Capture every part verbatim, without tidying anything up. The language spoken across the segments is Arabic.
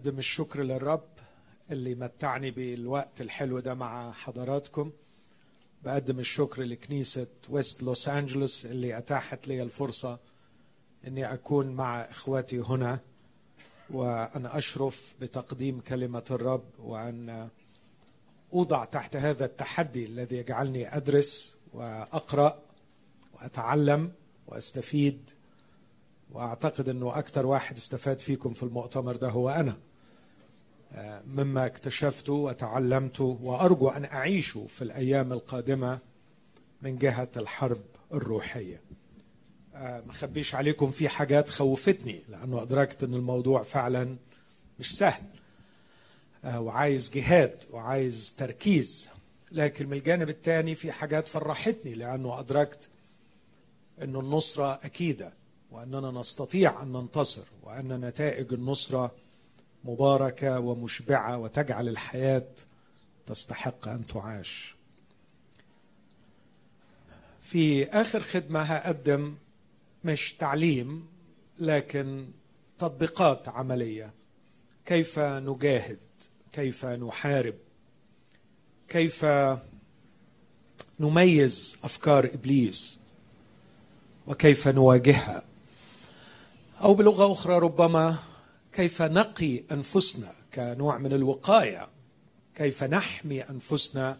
أقدم الشكر للرب اللي متعني بالوقت الحلو ده مع حضراتكم. بقدم الشكر لكنيسة ويست لوس أنجلوس اللي أتاحت لي الفرصة أني أكون مع إخواتي هنا، وأن أشرف بتقديم كلمة الرب، وأن أوضع تحت هذا التحدي الذي يجعلني أدرس وأقرأ وأتعلم وأستفيد. وأعتقد أنه أكتر واحد استفاد فيكم في المؤتمر ده هو أنا، مما اكتشفته وتعلمته وأرجو أن أعيشه في الأيام القادمة من جهة الحرب الروحية. ما خبيش عليكم، في حاجات خوفتني لأنه أدركت أن الموضوع فعلا مش سهل وعايز جهاد وعايز تركيز، لكن من الجانب الثاني في حاجات فرحتني لأنه أدركت أن النصرة أكيدة، وأننا نستطيع أن ننتصر، وأن نتائج النصرة مباركة ومشبعة وتجعل الحياة تستحق أن تعاش. في آخر خدمة هقدم مش تعليم لكن تطبيقات عملية، كيف نجاهد، كيف نحارب، كيف نميز أفكار إبليس وكيف نواجهها، أو بلغة أخرى ربما كيف نقي أنفسنا كنوع من الوقاية، كيف نحمي أنفسنا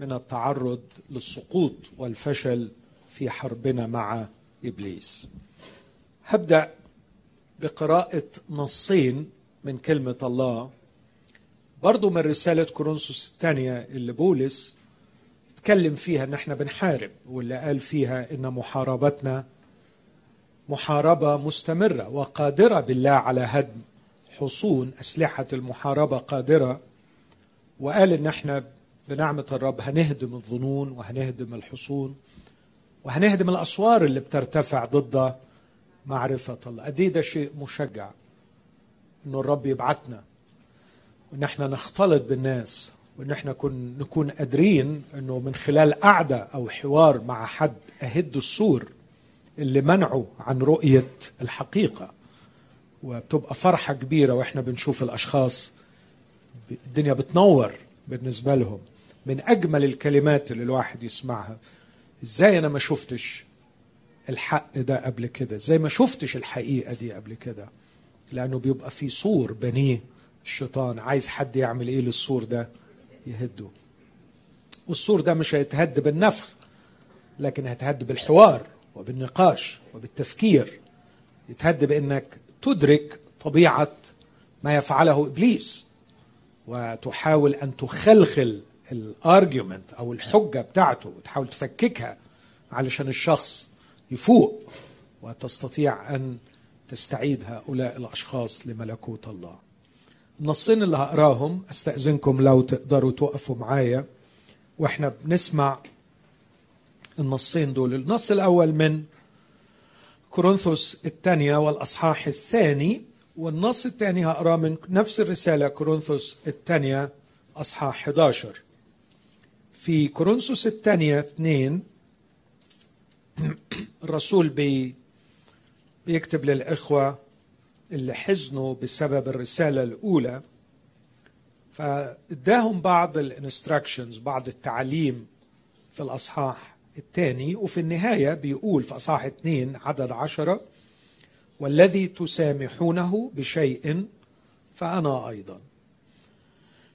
من التعرض للسقوط والفشل في حربنا مع إبليس. هبدأ بقراءة نصين من كلمة الله برضو من رسالة كورنثوس الثانية اللي بولس اتكلم فيها ان احنا بنحارب، واللي قال فيها ان محاربتنا محاربة مستمرة وقادرة بالله على هدم حصون أسلحة المحاربة قادرة، وقال إن احنا بنعمة الرب هنهدم الظنون وهنهدم الحصون وهنهدم الأسوار اللي بترتفع ضد معرفة الله. أدي ده شيء مشجع، إن الرب يبعتنا وإن احنا نختلط بالناس، وإن احنا نكون قادرين إنه من خلال قعدة أو حوار مع حد أهد السور اللي منعوا عن رؤية الحقيقة. وبتبقى فرحة كبيرة وإحنا بنشوف الأشخاص الدنيا بتنور بالنسبة لهم. من أجمل الكلمات اللي الواحد يسمعها، إزاي أنا ما شفتش الحق ده قبل كده، إزاي ما شفتش الحقيقة دي قبل كده، لأنه بيبقى في صور بنيه الشيطان، عايز حد يعمل إيه للصور ده، يهده. والصور ده مش هيتهد بالنفخ، لكن هيتهد بالحوار وبالنقاش وبالتفكير، يتهد بأنك تدرك طبيعة ما يفعله إبليس وتحاول أن تخلخل الارجيومنت أو الحجة بتاعته وتحاول تفككها علشان الشخص يفوق، وتستطيع أن تستعيد هؤلاء الأشخاص لملكوت الله. النصين اللي هقراهم أستأذنكم لو تقدروا توقفوا معايا وإحنا بنسمع النصين دول. النص الأول من كورنثوس الثانية والأصحاح الثاني، والنص الثاني هقراه من نفس الرسالة كورنثوس الثانية أصحاح أحد عشر. في كورنثوس الثانية اثنين الرسول بي بيكتب للإخوة اللي حزنوا بسبب الرسالة الأولى، فاداهم بعض الانستراكشنز، بعض التعليم في الأصحاح الثاني. وفي النهاية بيقول في أصحاح اثنين عدد عشرة، والذي تسامحونه بشيء فأنا أيضا،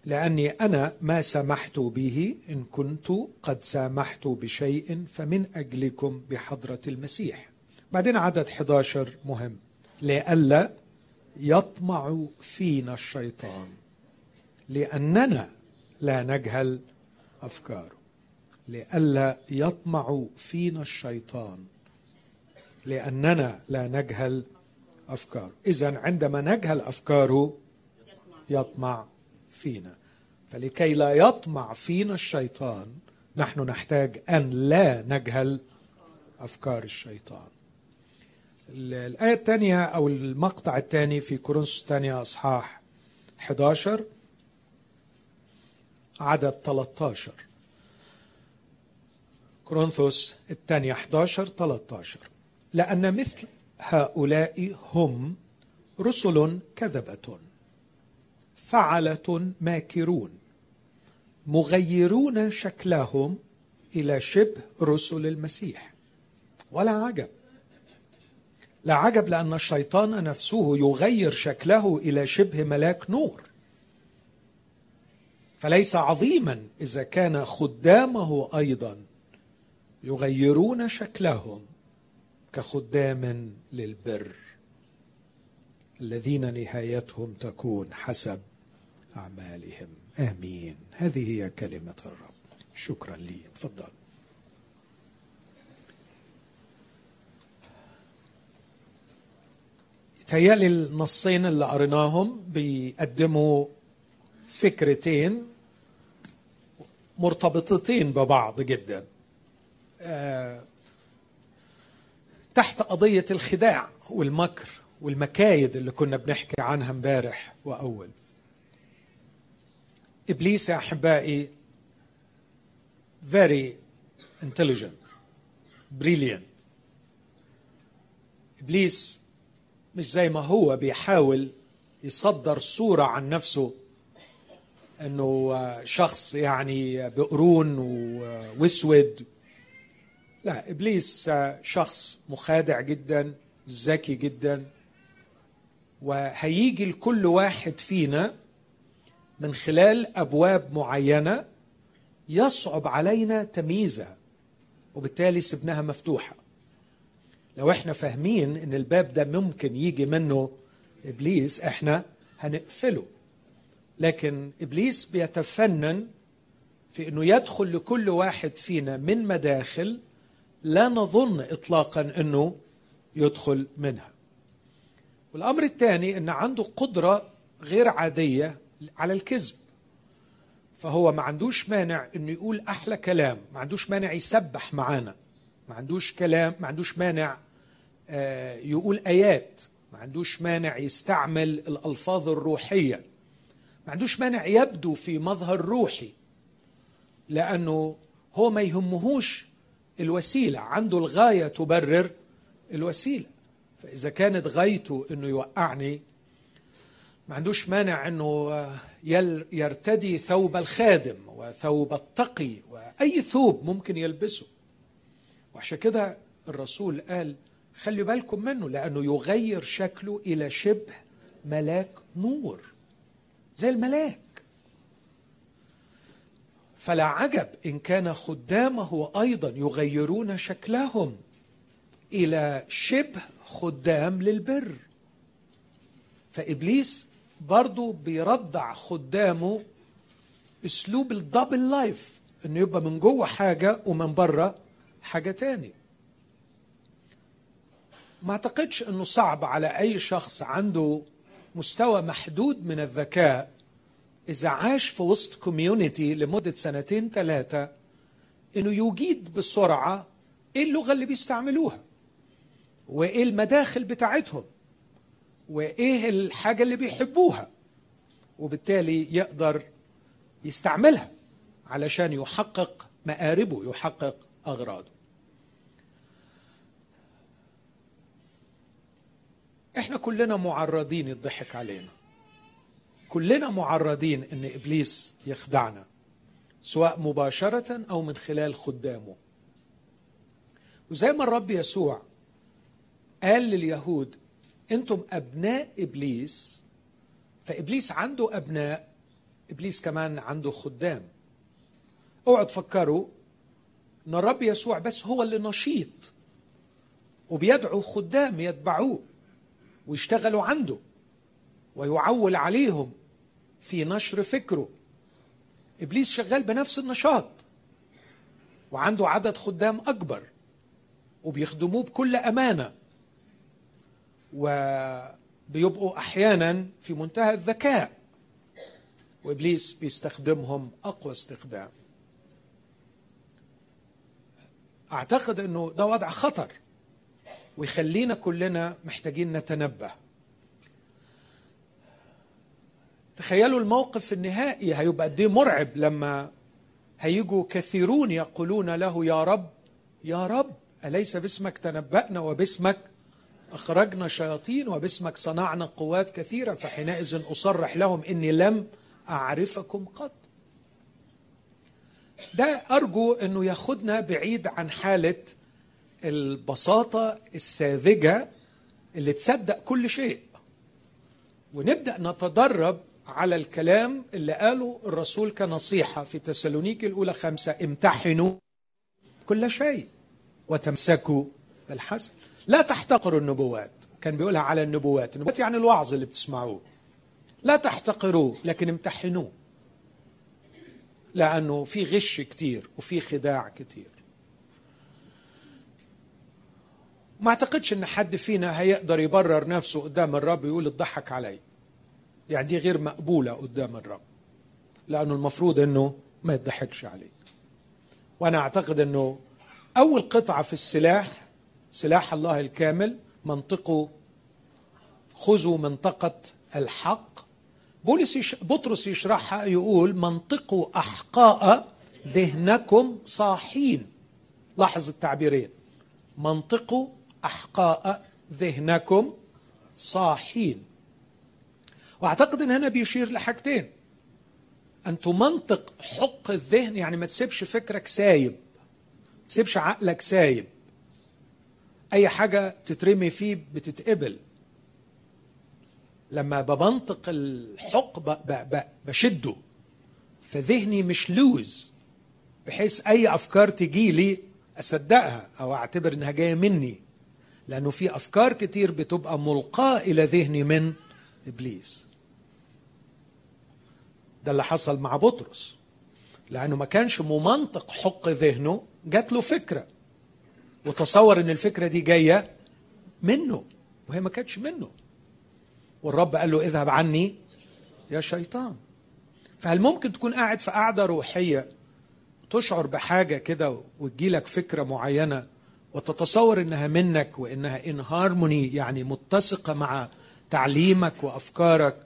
لأني أنا ما سمحت به إن كنت قد سامحت بشيء فمن أجلكم بحضرة المسيح. بعدين عدد أحد عشر مهم، لئلا يطمع فينا الشيطان لأننا لا نجهل أفكاره. لئلا يطمع فينا الشيطان لأننا لا نجهل أفكاره. إذن عندما نجهل أفكاره يطمع فينا، فلكي لا يطمع فينا الشيطان نحن نحتاج أن لا نجهل أفكار الشيطان. الآية الثانية أو المقطع الثاني في كورنثوس الثانية أصحاح أحد عشر عدد ثلاثة عشر. كورنثوس الثانية أحد عشر ثلاثة عشر، لأن مثل هؤلاء هم رسل كذبة فعلة ماكرون مغيرون شكلهم إلى شبه رسل المسيح. ولا عجب، لا عجب، لأن الشيطان نفسه يغير شكله إلى شبه ملاك نور، فليس عظيما إذا كان خدامه أيضا يغيرون شكلهم كخدام للبر الذين نهايتهم تكون حسب أعمالهم. آمين. هذه هي كلمة الرب. شكرا لي. تفضل. تهيألي النصين اللي قريناهم بيقدموا فكرتين مرتبطتين ببعض جدا أه تحت قضية الخداع والمكر والمكايد اللي كنا بنحكي عنها امبارح. وأول إبليس يا أحبائي very intelligent brilliant. إبليس مش زي ما هو بيحاول يصدر صورة عن نفسه أنه شخص يعني بقرون واسود، لا، إبليس شخص مخادع جدا، ذكي جدا، وهيجي لكل واحد فينا من خلال أبواب معينة يصعب علينا تمييزها، وبالتالي سبناها مفتوحة. لو احنا فاهمين ان الباب ده ممكن يجي منه إبليس احنا هنقفله، لكن إبليس بيتفنن في انه يدخل لكل واحد فينا من مداخل لا نظن اطلاقا انه يدخل منها. والامر الثاني ان عنده قدرة غير عادية على الكذب، فهو ما عندوش مانع انه يقول احلى كلام، ما عندوش مانع يسبح معانا، ما عندوش كلام، ما عندوش مانع يقول آيات، ما عندوش مانع يستعمل الألفاظ الروحية، ما عندوش مانع يبدو في مظهر روحي، لأنه هو ما يهمهوش الوسيلة، عنده الغاية تبرر الوسيلة. فإذا كانت غايته أنه يوقعني، ما عندوش مانع أنه يرتدي ثوب الخادم وثوب التقي وأي ثوب ممكن يلبسه. وعشان كده الرسول قال خلي بالكم منه لأنه يغير شكله إلى شبه ملاك نور زي الملاك. فلا عجب إن كان خدامه أيضا يغيرون شكلهم إلى شبه خدام للبر. فإبليس برضو بيردع خدامه أسلوب الدبل لايف، إنه يبقى من جوه حاجة ومن بره حاجة تاني. ما اعتقدش انه صعب على اي شخص عنده مستوى محدود من الذكاء اذا عاش في وسط كوميونيتي لمدة سنتين ثلاثة انه يجيد بسرعة ايه اللغة اللي بيستعملوها وايه المداخل بتاعتهم وايه الحاجة اللي بيحبوها، وبالتالي يقدر يستعملها علشان يحقق مآربه، يحقق أغراضه. احنا كلنا معرضين يضحك علينا، كلنا معرضين ان إبليس يخدعنا سواء مباشرة او من خلال خدامه. وزي ما الرب يسوع قال لليهود انتم ابناء إبليس، فإبليس عنده ابناء، إبليس كمان عنده خدام. اوعوا تفكروا ان الرب يسوع بس هو اللي نشيط وبيدعو خدام يتبعوه ويشتغلوا عنده ويعول عليهم في نشر فكره. إبليس شغال بنفس النشاط وعنده عدد خدام أكبر وبيخدموه بكل أمانة، وبيبقوا أحيانا في منتهى الذكاء وإبليس بيستخدمهم أقوى استخدام. أعتقد أنه ده وضع خطر ويخلينا كلنا محتاجين نتنبه. تخيلوا الموقف النهائي هيبقى قد ايه مرعب لما هيجوا كثيرون يقولون له يا رب يا رب أليس باسمك تنبأنا وباسمك أخرجنا شياطين وباسمك صنعنا قوات كثيرة، فحينئذ أصرح لهم إني لم أعرفكم قط. ده أرجو أنه ياخدنا بعيد عن حالة البساطة الساذجة اللي تصدق كل شيء، ونبدأ نتدرب على الكلام اللي قاله الرسول كنصيحة في تسالونيكي الأولى خمسة: امتحنوا كل شيء وتمسكوا بالحسن. لا تحتقروا النبوات، كان بيقولها على النبوات، النبوات يعني الوعظ اللي بتسمعوه. لا تحتقروه لكن امتحنوه، لأنه في غش كتير وفي خداع كتير. ما اعتقدش ان حد فينا هيقدر يبرر نفسه قدام الرب يقول اتضحك علي، يعني دي غير مقبولة قدام الرب، لأنه المفروض انه ما يتضحكش عليه. وانا اعتقد انه اول قطعة في السلاح، سلاح الله الكامل، منطقه خذوا منطقة الحق. بولس بطرس يشرحها يقول منطقه أحقاء ذهنكم صاحين. لاحظ التعبيرين: منطقه أحقاء ذهنكم صاحين. واعتقد ان هنا بيشير لحاجتين: ان تمنطق حق الذهن، يعني ما تسيبش فكرك سايب، ما تسيبش عقلك سايب، اي حاجة تترمي فيه بتتقبل. لما بمنطق الحق بشده، فذهني مش لوز بحيث اي افكار تجيلي اصدقها او اعتبر انها جاية مني، لانه في افكار كتير بتبقى ملقاة الى ذهني من ابليس. ده اللي حصل مع بطرس، لانه ما كانش ممنطق حق ذهنه، جات له فكرة وتصور ان الفكرة دي جاية منه وهي ما كانتش منه، والرب قال له اذهب عني يا شيطان. فهل ممكن تكون قاعد في قعدة روحية تشعر بحاجة كده وتجيلك فكرة معينة وتتصور انها منك وانها ان هارموني، يعني متسقة مع تعليمك وافكارك،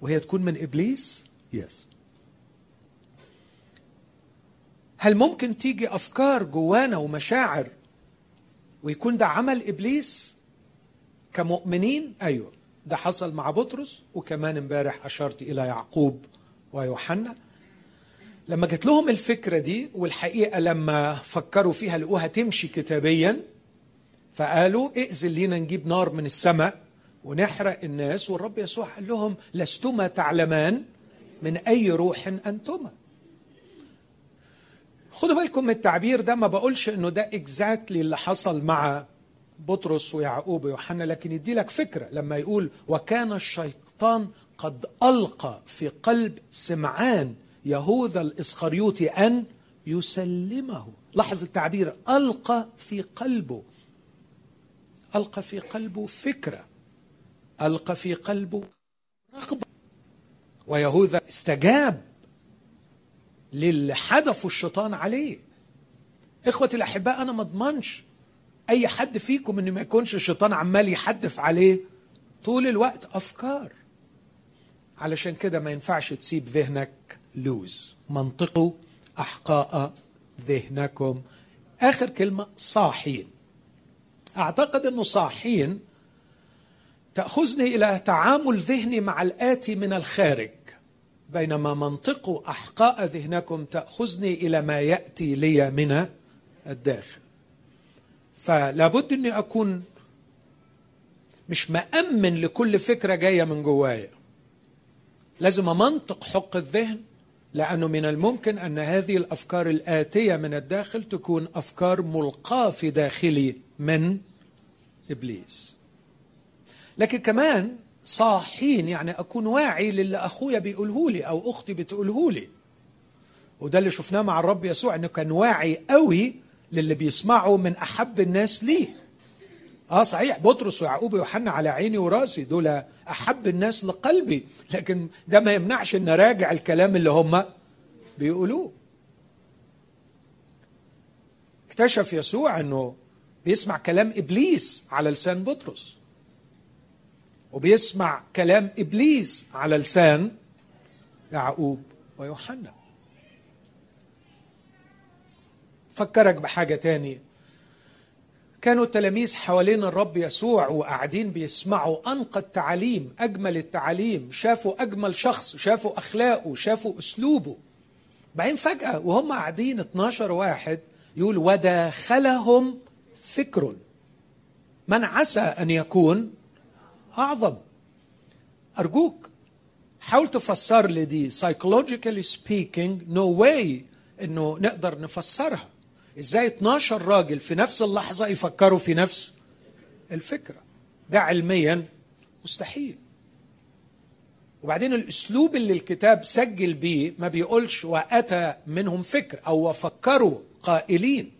وهي تكون من ابليس؟ يس. هل ممكن تيجي افكار جوانا ومشاعر ويكون ده عمل ابليس كمؤمنين؟ ايوه، ده حصل مع بطرس، وكمان امبارح اشرت الى يعقوب ويوحنا لما جت لهم الفكره دي، والحقيقه لما فكروا فيها لقوها تمشي كتابيا، فقالوا ائذن لينا نجيب نار من السماء ونحرق الناس. والرب يسوع قال لهم لستما تعلمان من اي روح انتما. خدوا بالكم من التعبير ده، ما بقولش انه ده اكزاكتلي اللي حصل مع بطرس ويعقوب ويوحنا، لكن يدي لك فكره لما يقول وكان الشيطان قد القى في قلب سمعان يهوذا الاسخريوطي ان يسلمه. لاحظ التعبير: القى في قلبه. القى في قلبه فكره، القى في قلبه رغبه. ويهوذا استجاب للي حدفوا الشيطان عليه. اخوتي الاحباء، انا ما اضمنش اي حد فيكم ان ما يكونش الشيطان عمال يحدف عليه طول الوقت افكار. علشان كده ما ينفعش تسيب ذهنك لوز. منطقوا احقاء ذهنكم. اخر كلمه صاحين. اعتقد انه صاحين تاخذني الى تعامل ذهني مع الاتي من الخارج، بينما منطقوا أحقاء ذهنكم تأخذني إلى ما يأتي لي من الداخل. فلا بد أني أكون مش مأمن لكل فكرة جاية من جوايا، لازم أمنطق حق الذهن، لأنه من الممكن أن هذه الأفكار الآتية من الداخل تكون أفكار ملقاة في داخلي من إبليس. لكن كمان صاحين يعني أكون واعي للي أخويا بيقولهولي أو أختي بتقولهولي، وده اللي شفناه مع الرب يسوع أنه كان واعي قوي للي بيسمعه من أحب الناس ليه. آه صحيح، بطرس ويعقوب ويوحنا على عيني وراسي، دول أحب الناس لقلبي، لكن ده ما يمنعش أن أراجع الكلام اللي هم بيقولوه. اكتشف يسوع أنه بيسمع كلام إبليس على لسان بطرس، وبيسمع كلام إبليس على لسان يعقوب ويوحنا. فكرك بحاجة تاني، كانوا التلاميذ حوالين الرب يسوع وقاعدين بيسمعوا أنقى التعاليم، أجمل التعاليم، شافوا أجمل شخص، شافوا أخلاقه، شافوا أسلوبه. بعدين فجأة وهم قاعدين اتناشر واحد يقول وداخلهم فكر من عسى أن يكون أعظم. أرجوك حاول تفسر لي دي psychologically speaking no way إنه نقدر نفسرها. إزاي اتناشر راجل في نفس اللحظة يفكروا في نفس الفكرة؟ ده علميا مستحيل. وبعدين الأسلوب اللي الكتاب سجل بيه ما بيقولش وأتى منهم فكر أو وفكروا قائلين.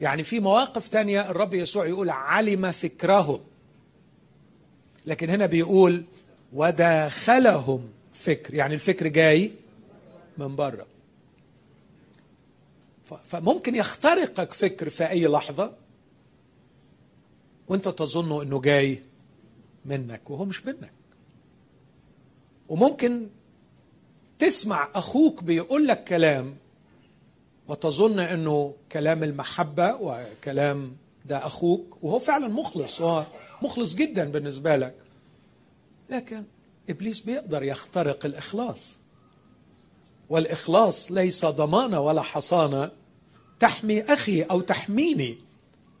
يعني في مواقف تانية الرب يسوع يقول علم فكرهم، لكن هنا بيقول وداخلهم فكر، يعني الفكر جاي من بره. فممكن يخترقك فكر في أي لحظة وانت تظنه انه جاي منك وهو مش منك. وممكن تسمع أخوك بيقول لك كلام وتظن انه كلام المحبة وكلام ده أخوك وهو فعلا مخلص، هو مخلص جدا بالنسبة لك، لكن إبليس بيقدر يخترق الإخلاص، والإخلاص ليس ضمانة ولا حصانة تحمي أخي أو تحميني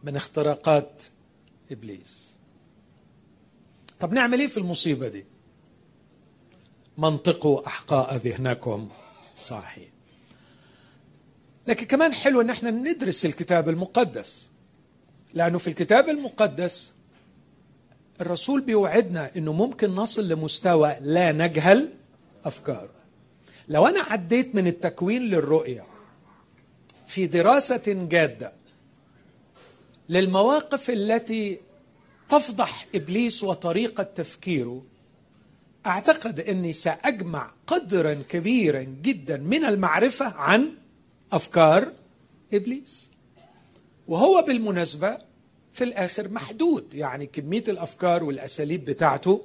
من اختراقات إبليس. طب نعمل إيه في المصيبة دي؟ منطقوا أحقاء ذهنكم صاحي. لكن كمان حلو إن احنا ندرس الكتاب المقدس، لأنه في الكتاب المقدس الرسول بيوعدنا إنه ممكن نصل لمستوى لا نجهل أفكاره. لو أنا عديت من التكوين للرؤية في دراسة جادة للمواقف التي تفضح إبليس وطريقة تفكيره، أعتقد أني سأجمع قدرا كبيرا جدا من المعرفة عن أفكار إبليس. وهو بالمناسبة في الآخر محدود، يعني كمية الأفكار والأساليب بتاعته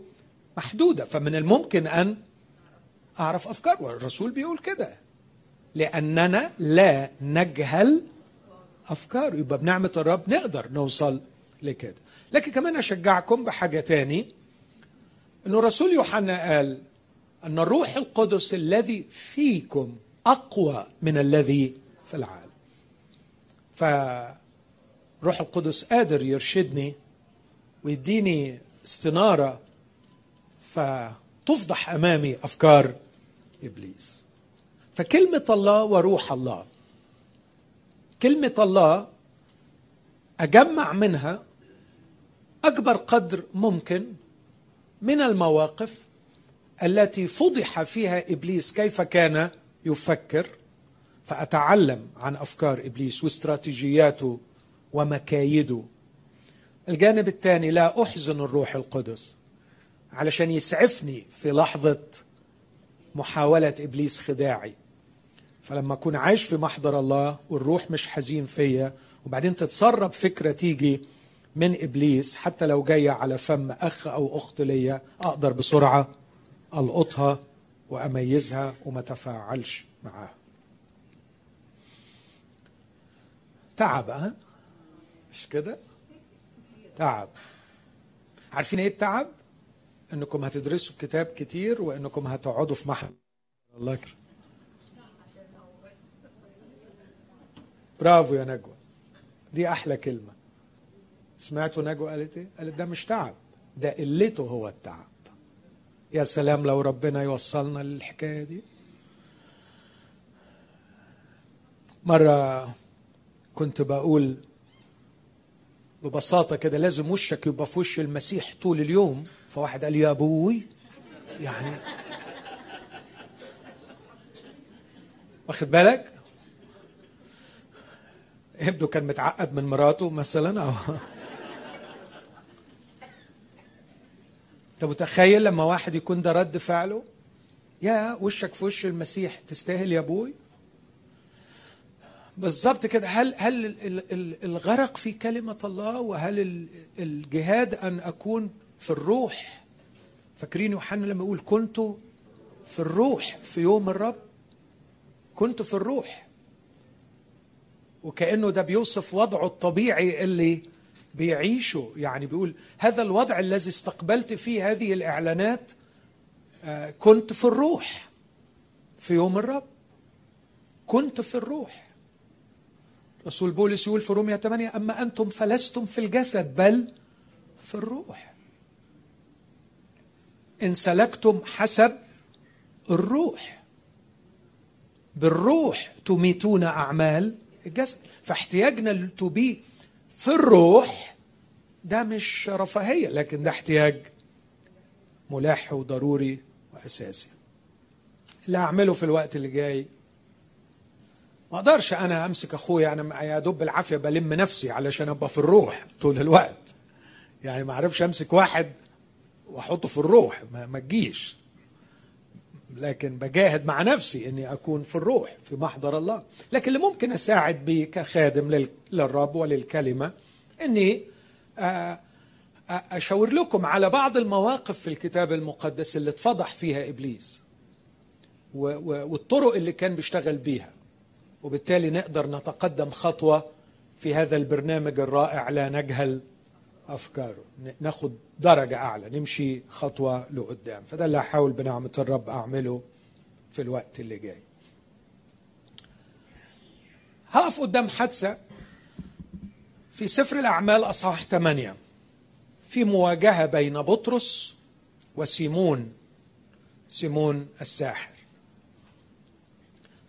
محدودة، فمن الممكن أن أعرف أفكار، والرسول بيقول كده لأننا لا نجهل أفكار. يبقى بنعمة الرب نقدر نوصل لكده. لكن كمان أشجعكم بحاجة تاني، أنه رسول يوحنا قال أن الروح القدس الذي فيكم أقوى من الذي في العالم. فروح القدس قادر يرشدني ويديني استنارة فتفضح أمامي أفكار إبليس. فكلمة الله وروح الله، كلمة الله أجمع منها أكبر قدر ممكن من المواقف التي فضح فيها إبليس كيف كان يفكر، فأتعلم عن أفكار إبليس واستراتيجياته ومكايده. الجانب الثاني، لا أحزن الروح القدس علشان يسعفني في لحظة محاولة إبليس خداعي. فلما أكون عايش في محضر الله والروح مش حزين فيا، وبعدين تتسرب فكرة تيجي من إبليس حتى لو جاية على فم أخ أو أخت ليا، أقدر بسرعة ألقطها وأميزها وما تفاعلش معاها. تعب، ها؟ مش كده؟ تعب. عارفين إيه التعب؟ إنكم هتدرسوا الكتاب كتير وإنكم هتقعدوا في محل الله يكرم. برافو يا نجوى، دي أحلى كلمة. سمعتوا نجوى قالت إيه؟ قالت ده مش تعب، ده قلته هو التعب. يا سلام لو ربنا يوصلنا للحكاية دي. مرة كنت بقول ببساطة كده، لازم وشك يبقى في وش المسيح طول اليوم. فواحد قال لي يا أبوي، يعني واخد بالك؟ يبدو كان متعقد من مراته مثلا أو أنت متخيل لما واحد يكون ده رد فعله؟ يا وشك في وش المسيح، تستاهل يا أبوي؟ بالظبط كده. هل هل الغرق في كلمة الله، وهل الجهاد أن أكون في الروح؟ فاكرين يوحنا لما يقول كنت في الروح في يوم الرب، كنت في الروح، وكأنه ده بيوصف وضعه الطبيعي اللي بيعيشوا. يعني بيقول هذا الوضع الذي استقبلت فيه هذه الإعلانات كنت في الروح في يوم الرب، كنت في الروح. رسول بولس يقول في رومية ثمانية أما أنتم فلستم في الجسد بل في الروح إن سلكتم حسب الروح، بالروح تميتون أعمال الجسد. فاحتياجنا لتبي في الروح ده مش رفاهية، لكن ده احتياج ملاح وضروري وأساسي. اللي هعمله في الوقت اللي جاي، ما اقدرش انا امسك اخويا، انا يا دوب بالعافيه بلم نفسي علشان ابقى في الروح طول الوقت. يعني ما اعرفش امسك واحد واحطه في الروح، ما تجيش، لكن بجاهد مع نفسي اني اكون في الروح في محضر الله. لكن اللي ممكن اساعد بيه كخادم للرب وللكلمه اني اشاور لكم على بعض المواقف في الكتاب المقدس اللي اتفضح فيها ابليس والطرق اللي كان بيشتغل بيها، وبالتالي نقدر نتقدم خطوة في هذا البرنامج الرائع لا نجهل أفكاره، ناخد درجة أعلى، نمشي خطوة لقدام. فده اللي هحاول بنعمة الرب أعمله في الوقت اللي جاي. هقف قدام حادثة في سفر الأعمال أصحاح ثمانية، في مواجهة بين بطرس وسيمون سيمون الساحر.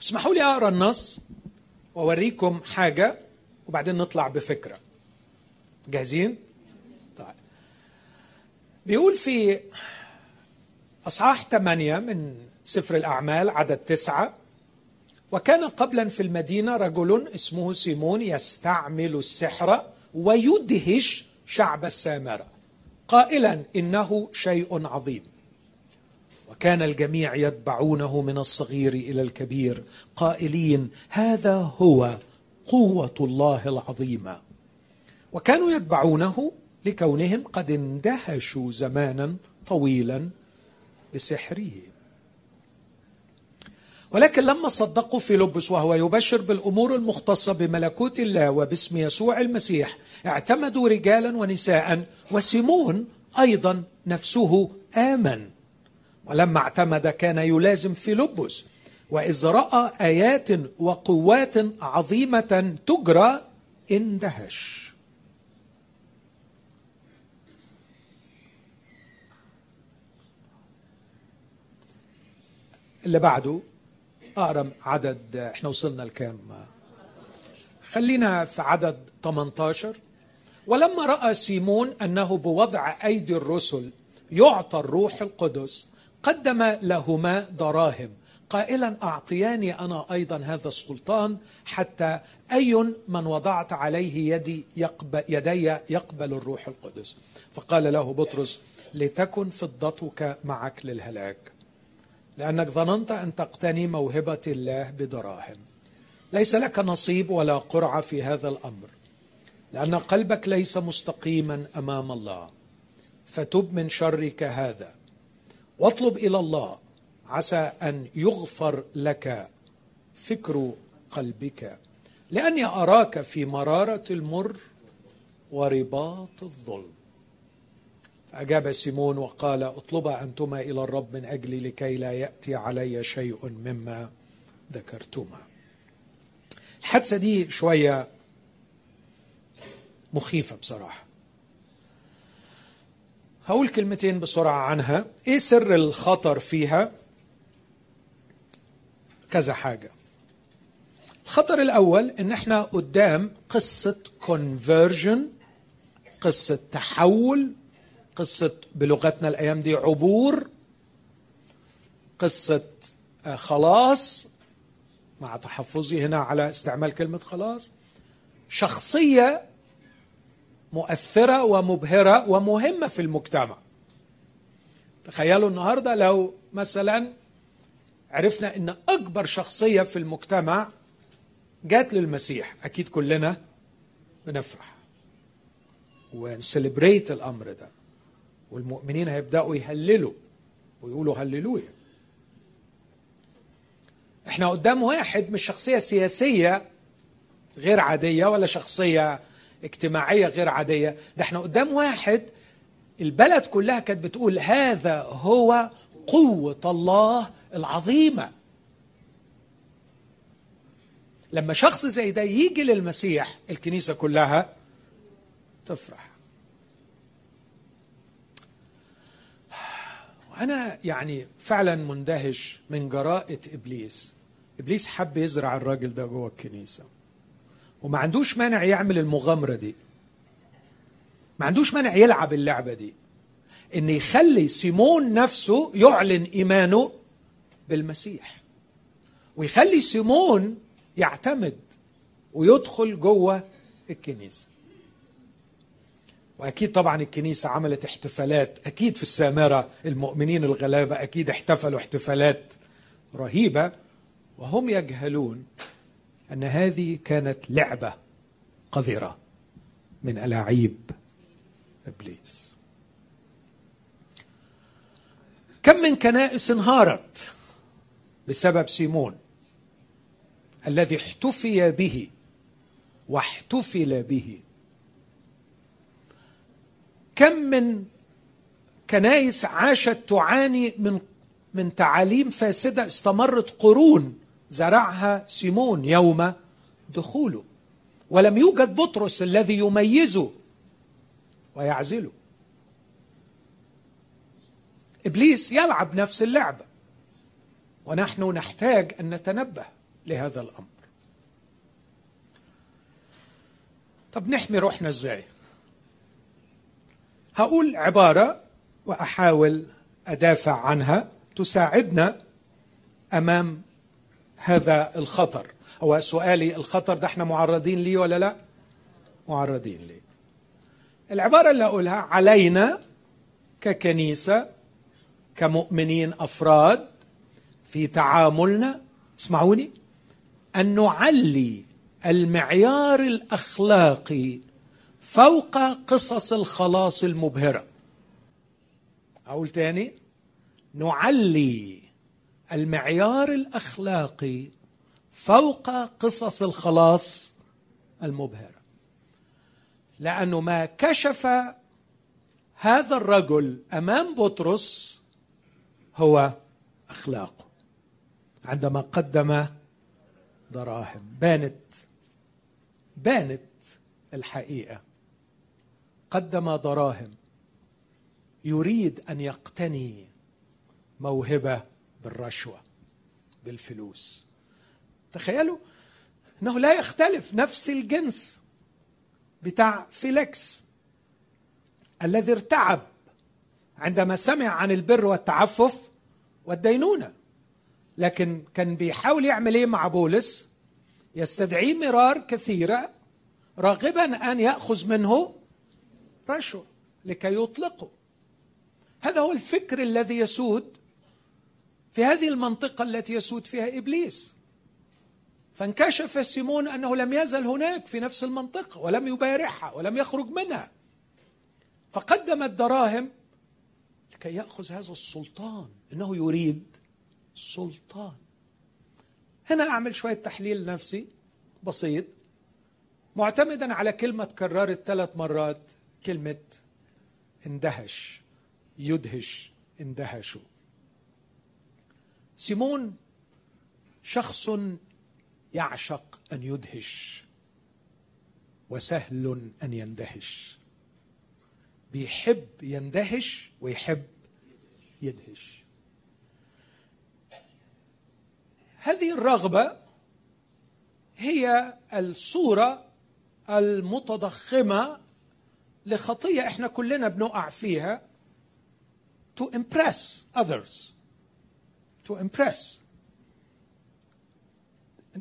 اسمحوا لي أقرأ النص وأوريكم حاجة وبعدين نطلع بفكرة. جاهزين؟ طيب. بيقول في أصحاح ثمانية من سفر الأعمال عدد تسعة، وكان قبلا في المدينة رجل اسمه سيمون يستعمل السحر ويدهش شعب السامرة قائلا إنه شيء عظيم، وكان الجميع يتبعونه من الصغير إلى الكبير قائلين هذا هو قوة الله العظيمة، وكانوا يتبعونه لكونهم قد اندهشوا زمانا طويلا بسحره. ولكن لما صدقوا فيلبس وهو يبشر بالأمور المختصة بملكوت الله وباسم يسوع المسيح اعتمدوا رجالا ونساء، وسيمون أيضا نفسه آمن، ولما اعتمد كان يلازم فيلبس، وإذ رأى آيات وقوات عظيمة تجرى اندهش. اللي بعده أقرأ عدد، احنا وصلنا لكام؟ خلينا في عدد ثمانية عشر. ولما رأى سيمون أنه بوضع أيدي الرسل يعطى الروح القدس قدم لهما دراهم قائلا أعطياني أنا أيضا هذا السلطان حتى أي من وضعت عليه يدي يقبل يدي يقبل الروح القدس. فقال له بطرس لتكن فضتك معك للهلاك، لأنك ظننت أن تقتني موهبة الله بدراهم، ليس لك نصيب ولا قرعة في هذا الأمر، لأن قلبك ليس مستقيما أمام الله. فتب من شرك هذا واطلب إلى الله عسى أن يغفر لك فكر قلبك، لأني أراك في مرارة المر ورباط الظلم. فأجاب سيمون وقال اطلبا أنتما إلى الرب من أجلي لكي لا يأتي علي شيء مما ذكرتما. الحادثة دي شوية مخيفة بصراحة، هقول كلمتين بسرعة عنها. ايه سر الخطر فيها؟ كذا حاجة. الخطر الأول ان احنا قدام قصة كونفيرجن، قصة تحول، قصة بلغتنا الأيام دي عبور، قصة خلاص مع تحفظي هنا على استعمال كلمة خلاص. شخصية مؤثرة ومبهرة ومهمة في المجتمع. تخيلوا النهاردة لو مثلا عرفنا ان اكبر شخصية في المجتمع جات للمسيح، اكيد كلنا بنفرح ونسليبريت الامر ده، والمؤمنين هيبدأوا يهللوا ويقولوا هللويا. احنا قدام واحد مش شخصية سياسية غير عادية ولا شخصية اجتماعية غير عادية. ده احنا قدام واحد البلد كلها كانت بتقول هذا هو قوة الله العظيمة. لما شخص زي ده يجي للمسيح الكنيسة كلها تفرح. وأنا يعني فعلا مندهش من جراءة إبليس. إبليس حب يزرع الراجل ده جوه الكنيسة، وما عندوش مانع يعمل المغامرة دي، ما عندوش مانع يلعب اللعبة دي، إن يخلي سيمون نفسه يعلن إيمانه بالمسيح، ويخلي سيمون يعتمد ويدخل جوه الكنيسة. وأكيد طبعا الكنيسة عملت احتفالات، أكيد في السامرة المؤمنين الغلابة أكيد احتفلوا احتفالات رهيبة، وهم يجهلون أن هذه كانت لعبة قذرة من ألاعيب إبليس. كم من كنائس انهارت بسبب سيمون الذي احتفي به واحتفل به. كم من كنائس عاشت تعاني من من تعاليم فاسدة استمرت قرون زرعها سيمون يوم دخوله، ولم يوجد بطرس الذي يميزه ويعزله. إبليس يلعب نفس اللعبة، ونحن نحتاج أن نتنبه لهذا الأمر. طب نحمي روحنا إزاي؟ هقول عبارة وأحاول أدافع عنها تساعدنا أمام هذا الخطر. هو سؤالي، الخطر ده احنا معرضين ليه ولا لا؟ معرضين ليه. العبارة اللي أقولها علينا ككنيسة كمؤمنين أفراد في تعاملنا، اسمعوني، أن نعلي المعيار الأخلاقي فوق قصص الخلاص المبهرة. أقول تاني، نعلي المعيار الأخلاقي فوق قصص الخلاص المبهرة، لأنه ما كشف هذا الرجل أمام بطرس هو أخلاقه. عندما قدم دراهم بانت بانت الحقيقة. قدم دراهم، يريد أن يقتني موهبة بالرشوة بالفلوس. تخيلوا أنه لا يختلف، نفس الجنس بتاع فيليكس الذي ارتعب عندما سمع عن البر والتعفف والدينونة. لكن كان بيحاول يعمل ايه مع بولس؟ يستدعيه مرار كثيرة راغبا أن يأخذ منه رشوة لكي يطلقه. هذا هو الفكر الذي يسود في هذه المنطقة التي يسود فيها إبليس. فانكشف سيمون أنه لم يزل هناك في نفس المنطقة، ولم يبارحها ولم يخرج منها، فقدم الدراهم لكي يأخذ هذا السلطان، إنه يريد سلطان. هنا أعمل شوية تحليل نفسي بسيط معتمدا على كلمة تكررت ثلاث مرات، كلمة اندهش، يدهش، اندهشوا. سيمون شخص يعشق أن يدهش وسهل أن يندهش، بيحب يندهش ويحب يدهش. هذه الرغبة هي الصورة المتضخمة لخطية احنا كلنا بنقع فيها، to impress others. to impress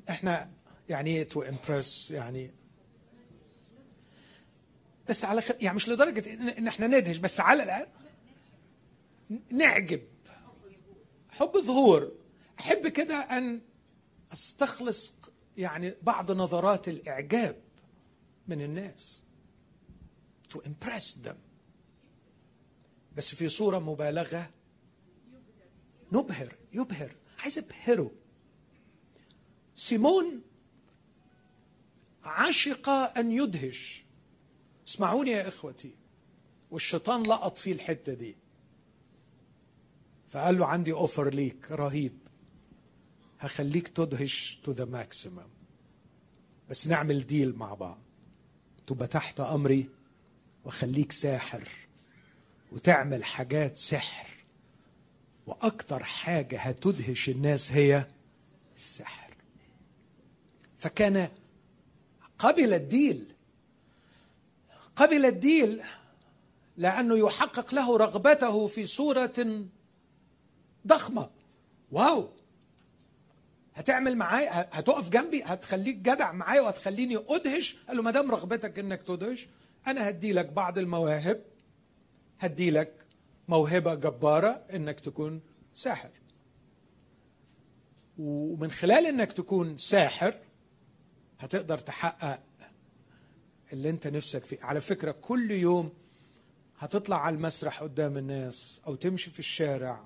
احنا يعني to impress يعني بس على خير، يعني مش لدرجة ان احنا ندهش، بس على الأقل نعجب، حب ظهور. أحب كده أن أستخلص يعني بعض نظرات الإعجاب من الناس، to impress them، بس في صورة مبالغة، نبهر. يبهر، عايز أبهره. سيمون عشق أن يدهش اسمعوني يا إخوتي، والشيطان لقط فيه الحتة دي فقال له عندي أوفر ليك رهيب، هخليك تدهش to the maximum، بس نعمل ديل مع بعض، تبقى تحت أمري وخليك ساحر وتعمل حاجات سحر، وأكتر حاجة هتدهش الناس هي السحر. فكان قبل الديل، قبل الديل لأنه يحقق له رغبته في صورة ضخمة. واو، هتعمل معايا، هتقف جنبي، هتخليك جدع معايا وهتخليني أدهش. قال له ما دام رغبتك إنك تدهش، أنا هدي لك بعض المواهب، هدي لك موهبة جبارة إنك تكون ساحر، ومن خلال إنك تكون ساحر هتقدر تحقق اللي أنت نفسك فيه. على فكرة كل يوم هتطلع على المسرح قدام الناس أو تمشي في الشارع،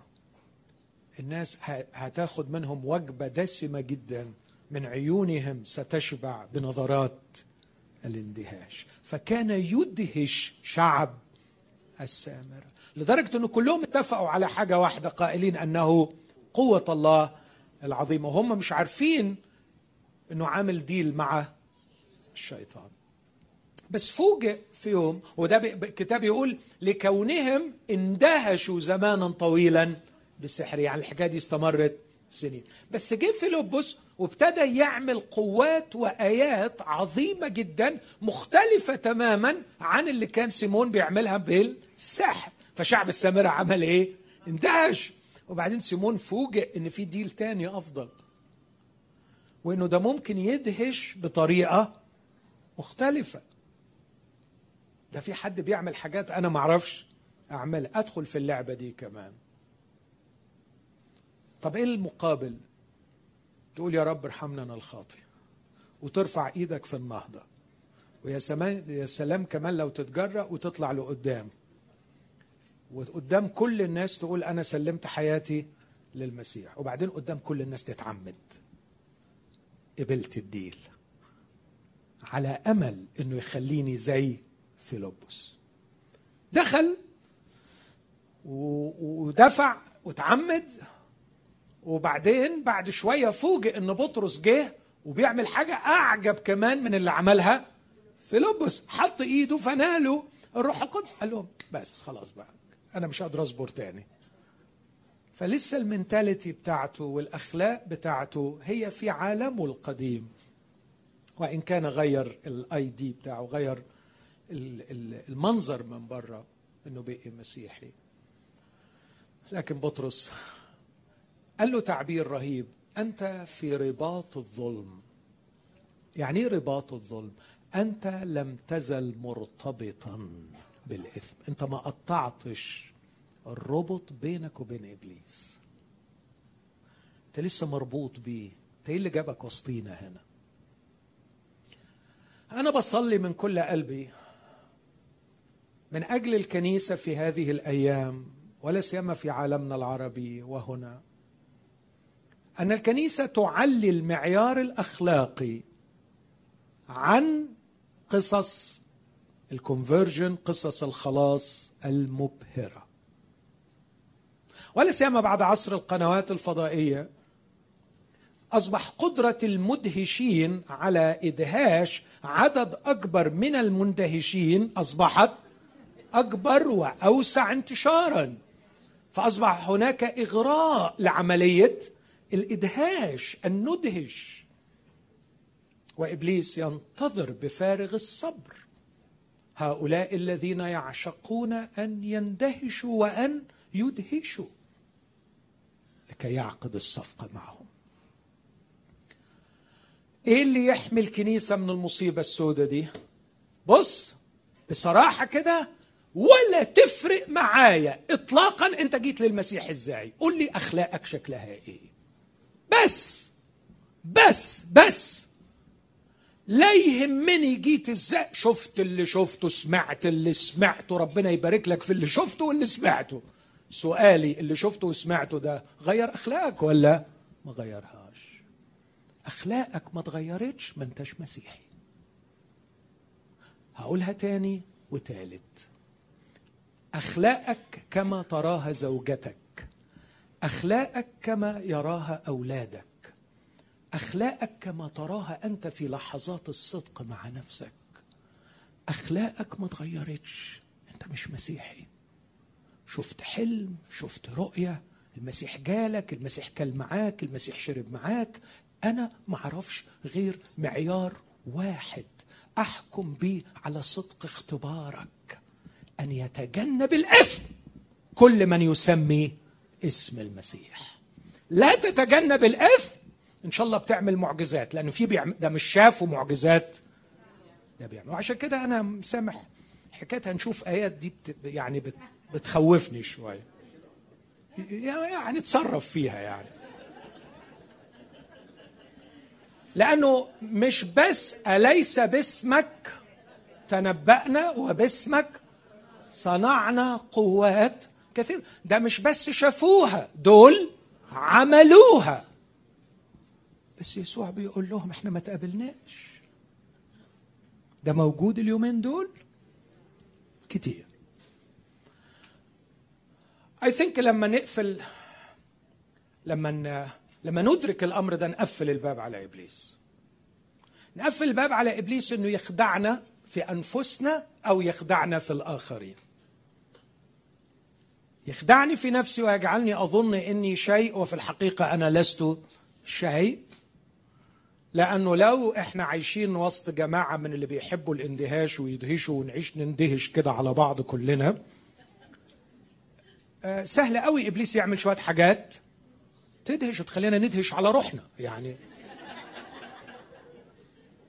الناس هتاخد منهم وجبة دسمة جدا، من عيونهم ستشبع بنظرات الاندهاش. فكان يدهش شعب السامرة، لدرجة أنه كلهم اتفقوا على حاجة واحدة قائلين أنه قوة الله العظيمة، وهم مش عارفين أنه عامل ديل مع الشيطان. بس فوجئ في يوم، وده الكتاب يقول لكونهم اندهشوا زمانا طويلا بالسحر، يعني الحكاية دي استمرت سنين. بس جه فيلبس وابتدى يعمل قوات وآيات عظيمة جدا مختلفة تماما عن اللي كان سيمون بيعملها بالسحر. فشعب السامرة عمل ايه؟ اندهش. وبعدين سيمون فوجئ ان في ديل تاني افضل، وانه ده ممكن يدهش بطريقة مختلفة. ده في حد بيعمل حاجات انا معرفش اعملها، ادخل في اللعبة دي كمان. طب ايه المقابل؟ تقول يا رب ارحمنا انا الخاطئ، وترفع ايدك في النهضة، ويا سلام يا سلام كمان لو تتجرأ وتطلع لقدام، وقدام كل الناس تقول انا سلمت حياتي للمسيح، وبعدين قدام كل الناس تتعمد قبلت الديل على امل انه يخليني زي فيلبس. دخل ودفع وتعمد، وبعدين بعد شوية فوجئ ان بطرس جه وبيعمل حاجة اعجب كمان من اللي عملها فيلبس. حط ايده فناله الروح القدس، قال لهم بس خلاص بقى انا مش قادر اصبر تاني. فلسه المنتاليتي بتاعته والاخلاق بتاعته هي في عالمه القديم، وان كان غير الاي دي بتاعه، غير المنظر من بره انه بقي مسيحي. لكن بطرس قال له تعبير رهيب، أنت في رباط الظلم. يعني رباط الظلم؟ أنت لم تزل مرتبطا بالإثم، أنت ما قطعتش الربط بينك وبين إبليس، أنت لسه مربوط بيه. أنت إيه اللي جابك وسطينا هنا؟ أنا بصلي من كل قلبي من أجل الكنيسة في هذه الأيام، ولا سيما في عالمنا العربي وهنا، أن الكنيسة تعلي المعيار الأخلاقي عن قصص الكونفرجن، قصص الخلاص المبهرة، ولا سيما بعد عصر القنوات الفضائية. أصبح قدرة المدهشين على إدهاش عدد أكبر من المندهشين أصبحت أكبر وأوسع انتشارا، فأصبح هناك إغراء لعملية الإدهاش، الندهش. وإبليس ينتظر بفارغ الصبر هؤلاء الذين يعشقون أن يندهشوا وأن يدهشوا لكي يعقد الصفقة معهم. إيه اللي يحمي الكنيسة من المصيبة السوداء دي؟ بص بصراحة كده، ولا تفرق معايا إطلاقا أنت جيت للمسيح إزاي، قول لي أخلاقك شكلها إيه بس، بس بس لا يهمني جيت ازاي. شفت اللي شفته، سمعت اللي سمعته، ربنا يبارك لك في اللي شفته واللي سمعته. سؤالي، اللي شفته وسمعته ده غير اخلاقك ولا ما غيرهاش؟ اخلاقك ما تغيرتش، ما انتش مسيحي. هقولها تاني وتالت. أخلاقك كما تراها زوجتك، أخلاقك كما يراها أولادك، أخلاقك كما تراها أنت في لحظات الصدق مع نفسك، أخلاقك ما تغيرتش. أنت مش مسيحي. شفت حلم، شفت رؤية، المسيح جالك، المسيح كل معاك، المسيح شرب معاك. أنا معرفش غير معيار واحد أحكم بيه على صدق اختبارك، أن يتجنب الإثم كل من يسمي اسم المسيح. لا تتجنب الإثم، إن شاء الله بتعمل معجزات، لأنه في بيعمل ده مش شافوا معجزات، ده بيعمل. وعشان كده أنا مسامح حكاية هنشوف آيات دي بت يعني بت بتخوفني شوية، يعني اتصرف فيها يعني، لأنه مش بس أليس باسمك تنبأنا وباسمك صنعنا قوات كثير، ده مش بس شافوها، دول عملوها. بس يسوع بيقول لهم احنا ما تقابلناش. ده موجود اليومين دول كتير. I think لما نقفل، لما لما ندرك الأمر ده، نقفل الباب على إبليس. نقفل الباب على إبليس إنه يخدعنا في أنفسنا أو يخدعنا في الآخرين. يخدعني في نفسي ويجعلني أظن إني شيء وفي الحقيقة أنا لست شيء. لأنه لو إحنا عايشين وسط جماعة من اللي بيحبوا الاندهاش ويدهشوا ونعيش نندهش كده على بعض كلنا، سهل قوي إبليس يعمل شوية حاجات تدهش وتخلينا ندهش على روحنا يعني،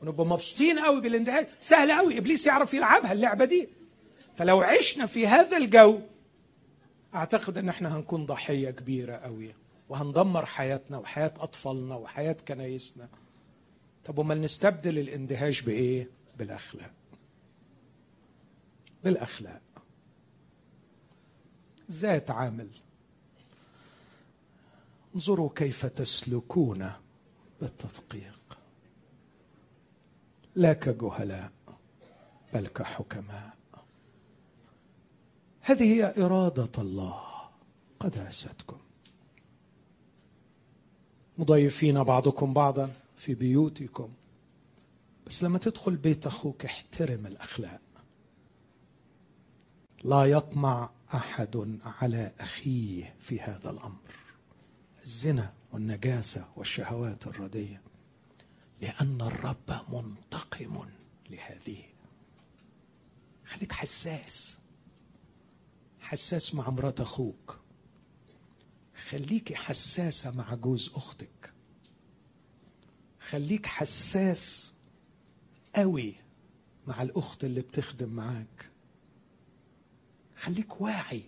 ونبقى مبسوطين قوي بالاندهاش. سهل قوي إبليس يعرف يلعبها اللعبة دي. فلو عشنا في هذا الجو أعتقد إن إحنا هنكون ضحية كبيرة قوي، وهندمر حياتنا وحياة أطفالنا وحياة كنايسنا. طب وما نستبدل الاندهاش بإيه؟ بالأخلاق. بالأخلاق. إزاي أتعامل؟ انظروا كيف تسلكون بالتدقيق، لا كجهلاء بل كحكماء. هذه هي إرادة الله قداستكم. مضيفين بعضكم بعضا في بيوتكم، بس لما تدخل بيت أخوك احترم الأخلاق. لا يطمع أحد على أخيه في هذا الأمر، الزنا والنجاسة والشهوات الردية، لأن الرب منتقم لهذه. خليك حساس، حساس مع مرات أخوك، خليك حساسة مع جوز أختك، خليك حساس قوي مع الأخت اللي بتخدم معاك. خليك واعي،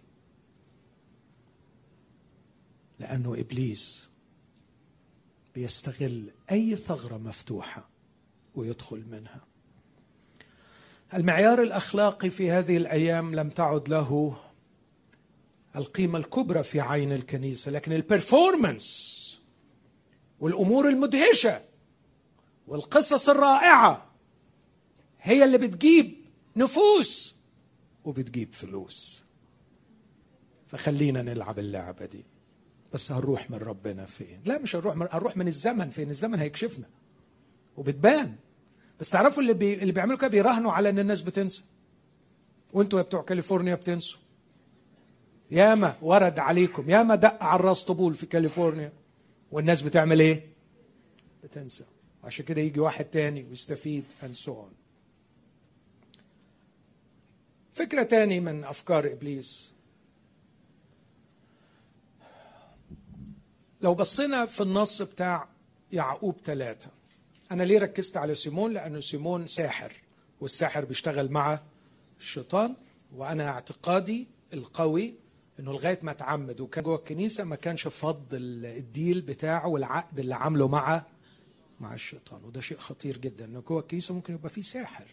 لأنه إبليس بيستغل أي ثغرة مفتوحة ويدخل منها. المعيار الأخلاقي في هذه الأيام لم تعد له القيمة الكبرى في عين الكنيسة، لكن البرفورمانس والأمور المدهشة والقصص الرائعة هي اللي بتجيب نفوس وبتجيب فلوس. فخلينا نلعب اللعبة دي. بس هنروح من ربنا فين؟ لا مش هنروح من... هنروح من الزمن فين؟ الزمن هيكشفنا وبتبان. بس تعرفوا اللي بي... اللي بيعملوا كده بيراهنوا على ان الناس بتنسى، وانتوا يا بتوع كاليفورنيا بتنسوا. ياما ورد عليكم، ياما دق على الراس طبول في كاليفورنيا، والناس بتعمل ايه؟ بتنسى. وعشان كده يجي واحد تاني ويستفيد and so on. فكرة تاني من أفكار إبليس، لو بصينا في النص بتاع يعقوب ثلاثة. أنا ليه ركزت على سيمون؟ لأنه سيمون ساحر، والساحر بيشتغل مع الشيطان. وأنا اعتقادي القوي إنه لغاية ما اتعمد وكان جوه الكنيسة ما كانش فض الديل بتاعه والعقد اللي عامله مع مع الشيطان. وده شيء خطير جدا، إنه جوه الكنيسة ممكن يبقى فيه ساحر.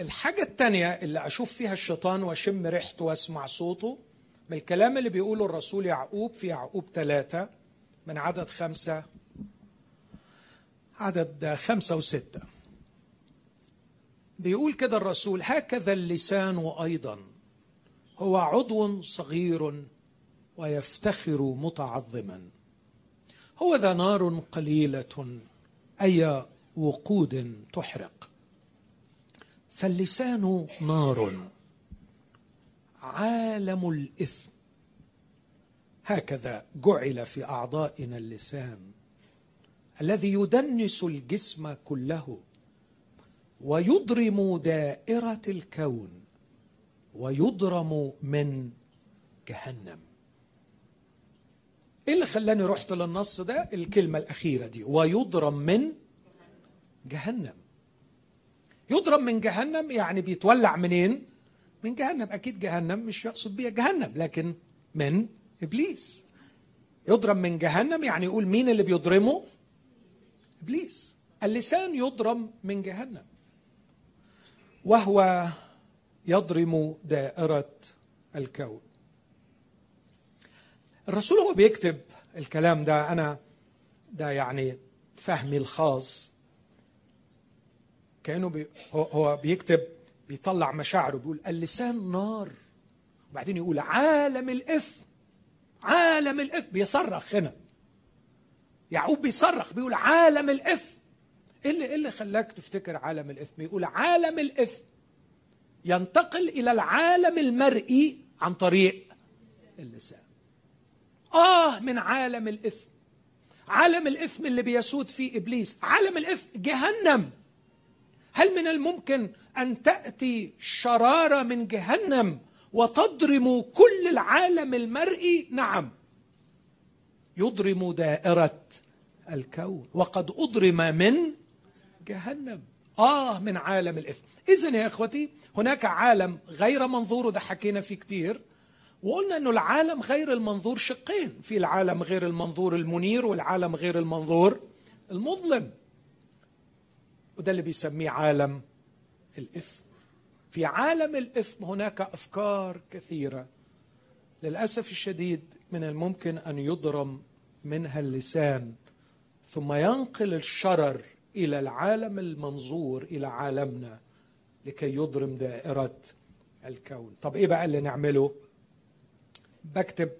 الحاجة التانية اللي أشوف فيها الشيطان وأشم ريحته وأسمع صوته من الكلام اللي بيقوله الرسول يعقوب في يعقوب ثلاثة من عدد خمسة، عدد خمسة وستة. بيقول كده الرسول: هكذا اللسان أيضا هو عضو صغير ويفتخر متعظما. هو ذا نار قليلة أي وقود تحرق. فاللسان نار، عالم الإثم. هكذا جعل في أعضائنا اللسان الذي يدنس الجسم كله ويضرم دائرة الكون ويضرم من جهنم. إيه اللي خلاني رحت للنص ده؟ الكلمة الأخيرة دي، ويضرم من جهنم. يضرم من جهنم يعني بيتولع منين؟ من جهنم. أكيد جهنم مش يقصد بيها جهنم، لكن من إبليس. يضرم من جهنم يعني يقول مين اللي بيضرمه؟ إبليس. اللسان يضرم من جهنم، وهو يضرم دائرة الكون. الرسول هو بيكتب الكلام ده، أنا ده يعني فهمي الخاص، كأنه بي هو بيكتب بيطلع مشاعره، بيقول اللسان نار، وبعدين يقول عالم الإثم. عالم الإثم، بيصرخ هنا يعقوب، بيصرخ بيقول عالم الإثم. إيه اللي, اللي خلاك تفتكر عالم الإثم؟ يقول عالم الإثم ينتقل إلى العالم المرئي عن طريق اللسان. آه من عالم الإثم، عالم الإثم اللي بيسود فيه إبليس، عالم الإثم جهنم. هل من الممكن أن تأتي شرارة من جهنم وتضرم كل العالم المرئي؟ نعم، يضرم دائرة الكون. وقد أضرم من جهنم، آه من عالم الإثم. إذن يا إخوتي، هناك عالم غير منظور، وده حكينا فيه كتير، وقلنا أنه العالم غير المنظور شقين: في العالم غير المنظور المنير، والعالم غير المنظور المظلم، وده اللي بيسميه عالم الإثم. في عالم الإثم هناك أفكار كثيرة للأسف الشديد من الممكن أن يضرم منها اللسان، ثم ينقل الشرر إلى العالم المنظور، إلى عالمنا، لكي يضرم دائرة الكون. طب إيه بقى اللي نعمله؟ بكتب،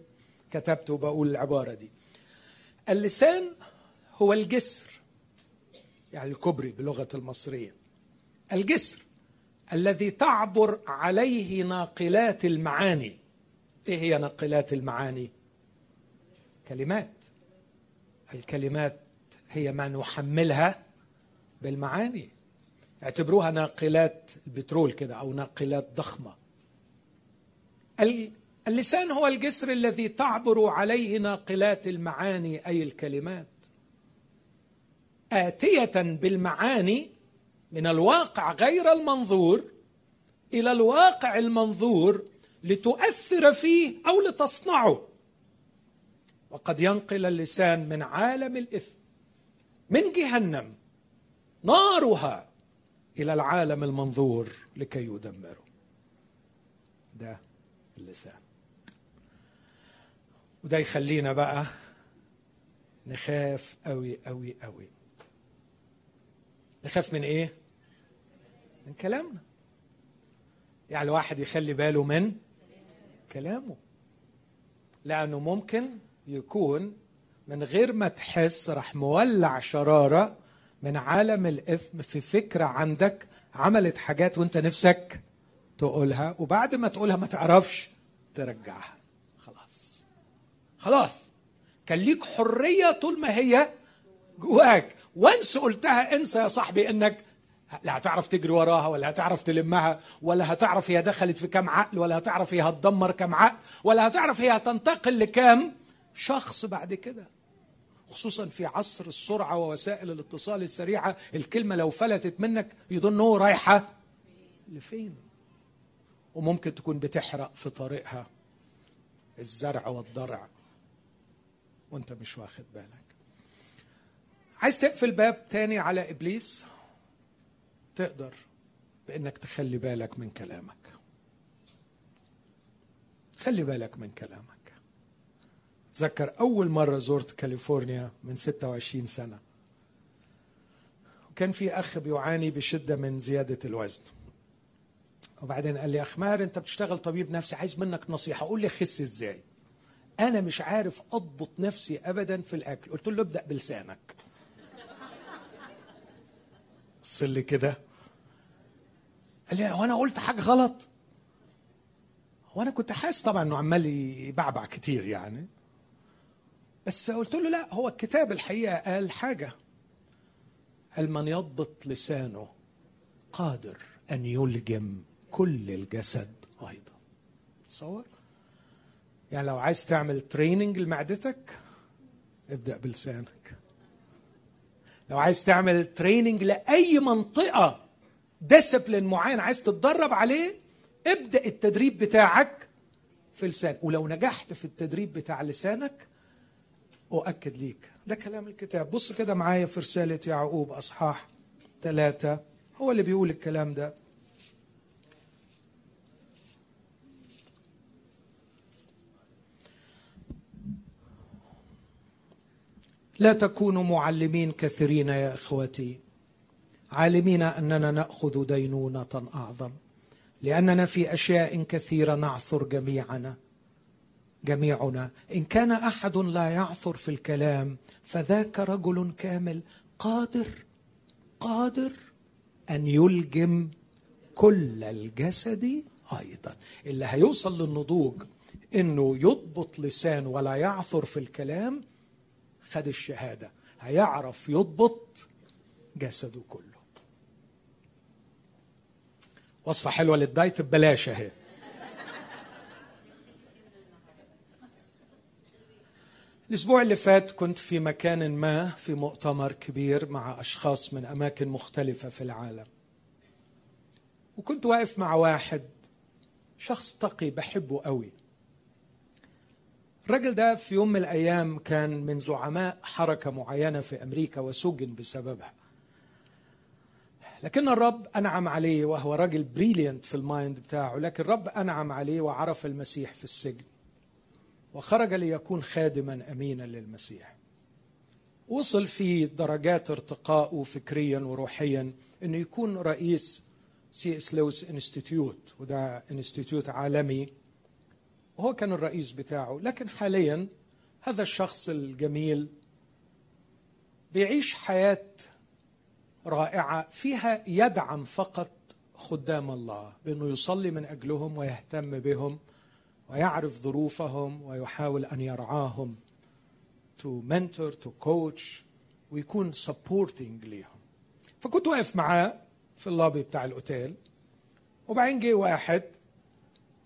كتبت وبقول العبارة دي: اللسان هو الجسر، يعني الكوبري بلغة المصرية، الجسر الذي تعبر عليه ناقلات المعاني. إيه هي ناقلات المعاني؟ كلمات. الكلمات هي ما نحملها بالمعاني. اعتبروها ناقلات البترول كده، أو ناقلات ضخمة. اللسان هو الجسر الذي تعبر عليه ناقلات المعاني، أي الكلمات، آتية بالمعاني من الواقع غير المنظور إلى الواقع المنظور لتؤثر فيه أو لتصنعه. وقد ينقل اللسان من عالم الإثم، من جهنم نارها، إلى العالم المنظور لكي يدمره. ده اللسان. وده يخلينا بقى نخاف قوي قوي قوي. نخاف من إيه؟ من كلامنا. يعني الواحد يخلي باله من كلامه، لأنه ممكن يكون من غير ما تحس راح مولع شرارة من عالم الإثم في فكرة عندك، عملت حاجات وانت نفسك تقولها، وبعد ما تقولها ما تعرفش ترجعها. خلاص خلاص، كان ليك حرية طول ما هي جواك، وانس قلتها انسى يا صاحبي انك لا هتعرف تجري وراها، ولا هتعرف تلمها، ولا هتعرف هي دخلت في كام عقل، ولا هتعرف هي هتدمر كام عقل، ولا هتعرف هي هتنتقل لكام شخص بعد كده. خصوصا في عصر السرعة ووسائل الاتصال السريعة، الكلمة لو فلتت منك يظنوا رايحة لفين، وممكن تكون بتحرق في طريقها الزرع والضرع وانت مش واخد بالك. عايز تقفل باب تاني على إبليس؟ تقدر بأنك تخلي بالك من كلامك. خلي بالك من كلامك. تذكر أول مرة زرت كاليفورنيا من ستة وعشرين سنة، وكان في أخ بيعاني بشدة من زيادة الوزن. وبعدين قال لي: أخ ماهر، أنت بتشتغل طبيب نفسي، عايز منك نصيحة، قول لي أخس إزاي؟ أنا مش عارف أضبط نفسي أبدا في الأكل. قلت له: ابدأ بلسانك. بص لي كده، قال لي: هو أنا قلت حاجة غلط؟ وأنا كنت حاسس طبعا إنه عمال يبعبع كتير يعني، بس قلت له: لا، هو الكتاب الحقيقة قال حاجة، قال: من يضبط لسانه قادر أن يلجم كل الجسد أيضا. تصور؟ يعني لو عايز تعمل تريننج لمعدتك ابدأ بلسانك. لو عايز تعمل تريننج لأي منطقة ديسبلين معين عايز تتدرب عليه، ابدأ التدريب بتاعك في لسانك. ولو نجحت في التدريب بتاع لسانك أؤكد ليك، ده كلام الكتاب. بص كده معايا في رسالة يعقوب أصحاح ثلاثة، هو اللي بيقول الكلام ده. لا تكونوا معلمين كثيرين يا إخوتي، عالمين أننا نأخذ دينونة أعظم، لأننا في أشياء كثيرة نعثر جميعنا جميعنا إن كان أحد لا يعثر في الكلام فذاك رجل كامل قادر قادر أن يلجم كل الجسد أيضا. اللي هيوصل للنضوج إنه يضبط لسانه ولا يعثر في الكلام خد الشهادة، هيعرف يضبط جسده كله. وصفة حلوة للدايت ببلاش اهي. الأسبوع اللي فات كنت في مكان ما، في مؤتمر كبير مع أشخاص من أماكن مختلفة في العالم، وكنت واقف مع واحد، شخص تقي بحبه قوي. الرجل ده في يوم من الأيام كان من زعماء حركة معينة في أمريكا وسجن بسببها، لكن الرب أنعم عليه، وهو راجل بريليانت في المايند بتاعه، لكن الرب أنعم عليه وعرف المسيح في السجن، وخرج ليكون خادما أمينا للمسيح. وصل في درجات ارتقائه فكريا وروحيا أنه يكون رئيس سي إس لويس انستيتيوت، وده انستيتيوت عالمي، وهو كان الرئيس بتاعه. لكن حاليا هذا الشخص الجميل بيعيش حياة رائعة فيها يدعم فقط خدام الله، بأنه يصلي من أجلهم ويهتم بهم ويعرف ظروفهم ويحاول أن يرعاهم، to mentor, to coach، ويكون supporting ليهم. فكنت واقف معاه في اللابي بتاع الأوتيل، وبعدين جه واحد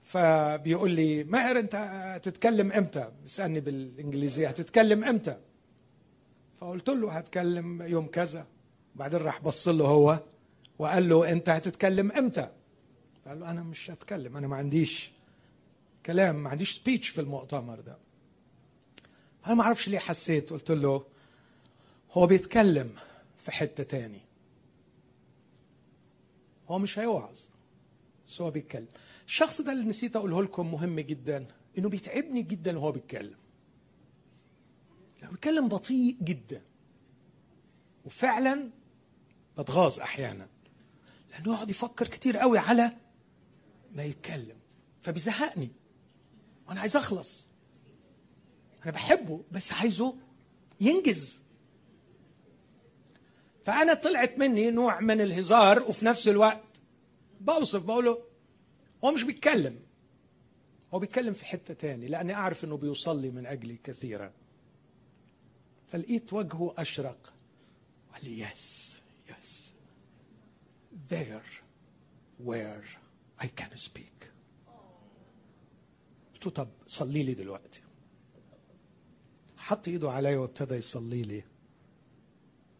فبيقول لي: ماهر، أنت هتتكلم إمتى؟ بيسألني بالإنجليزية: هتتكلم إمتى؟ فقلت له: هتكلم يوم كذا. بعدين راح بص له هو وقال له: أنت هتتكلم إمتى؟ قال له: أنا مش هتكلم، أنا ما عنديش كلام، ما عنديش سبيتش في المؤتمر ده. انا ما اعرفش ليه حسيت، قلت له: هو بيتكلم في حته تاني، هو مش هيوعظ، بس هو بيتكلم. الشخص ده اللي نسيت اقوله لكم مهم جدا، انه بيتعبني جدا وهو بيتكلم، لو بيتكلم بطيء جدا، وفعلا بتغاظ احيانا، لانه يقعد يفكر كتير قوي على ما يتكلم، فبيزهقني وانا عايز اخلص. انا بحبه بس عايزه ينجز. فانا طلعت مني نوع من الهزار، وفي نفس الوقت بوصف بقوله هو مش بيتكلم، هو بيتكلم في حته تاني، لاني اعرف انه بيصلي من اجلي كثيرا. فلقيت وجهه اشرق، قال لي: يس يس there where I can speak. طب صلي لي دلوقتي. حط ايده عليا وابتدى يصلي لي،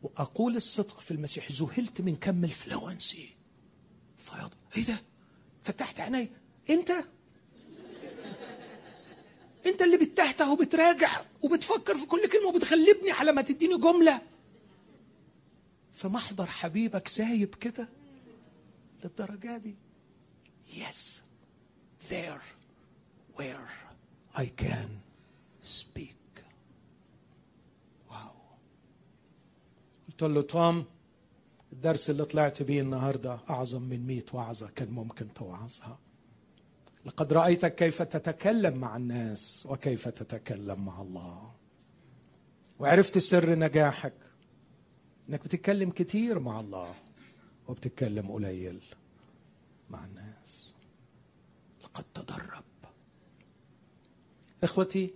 واقول الصدق في المسيح ذهلت من كم الفلوانسي. فياض ايه ده؟ فتحت عيني، انت انت اللي بتتهته وبتراجع وبتفكر في كل كلمه وبتغلبني على ما تديني جمله في محضر حبيبك سايب كده للدرجه دي. يس ذير where I can speak. واو. قلت له: توم الدرس اللي طلعت بيه النهاردة أعظم من مئة وعظة كان ممكن توعظها. لقد رأيتك كيف تتكلم مع الناس وكيف تتكلم مع الله، وعرفت سر نجاحك انك بتتكلم كتير مع الله وبتتكلم قليل مع الناس. لقد تدرب. اخوتي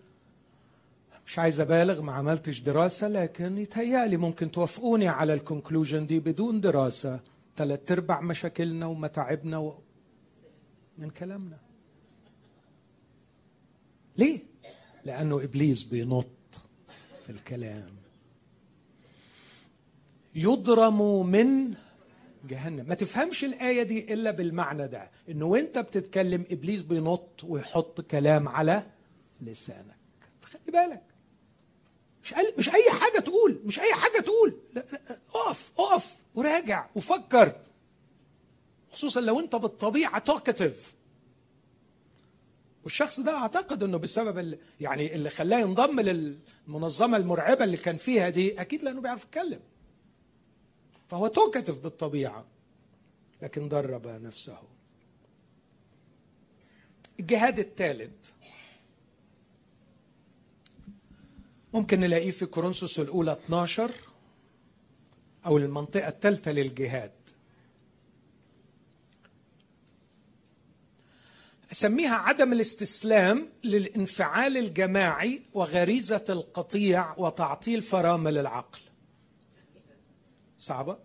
مش عايز ابالغ، ما عملتش دراسة، لكن يتهيألي ممكن توافقوني على الكونكلوجن دي بدون دراسة. ثلاث ارباع مشاكلنا ومتاعبنا و... من كلامنا. ليه؟ لأنه إبليس بينط في الكلام. يضرم من جهنم. ما تفهمش الآية دي إلا بالمعنى ده، إنه وإنت بتتكلم إبليس بينط ويحط كلام على لسانك. خلي بالك، مش مش أي حاجة تقول، مش أي حاجة تقول، لا لا. أقف أقف وراجع وفكر، خصوصا لو انت بالطبيعه توكتيف. والشخص ده اعتقد انه بسبب اللي يعني اللي خلاه ينضم للمنظمه المرعبه اللي كان فيها دي، اكيد لانه بيعرف يتكلم، فهو توكتيف بالطبيعه، لكن درب نفسه. الجهاد الثالث ممكن نلاقيه في كورنثوس الاولى اثناشر، او المنطقه الثالثه للجهاد. أسميها عدم الاستسلام للانفعال الجماعي وغريزة القطيع وتعطيل فرامل للعقل. صعبة؟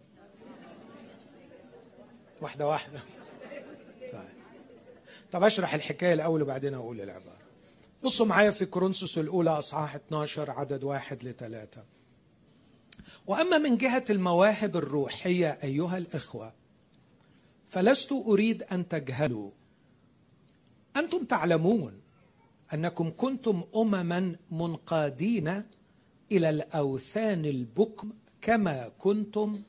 واحدة واحدة. طيب. طب أشرح الحكاية الأول وبعدين أقول العبارة. بصوا معايا في كورنثوس الأولى أصحاح اثناشر عدد واحد لثلاثة. وأما من جهة المواهب الروحية أيها الإخوة، فلست أريد أن تجهلوا. أنتم تعلمون أنكم كنتم أمما منقادين إلى الأوثان البكم كما كنتم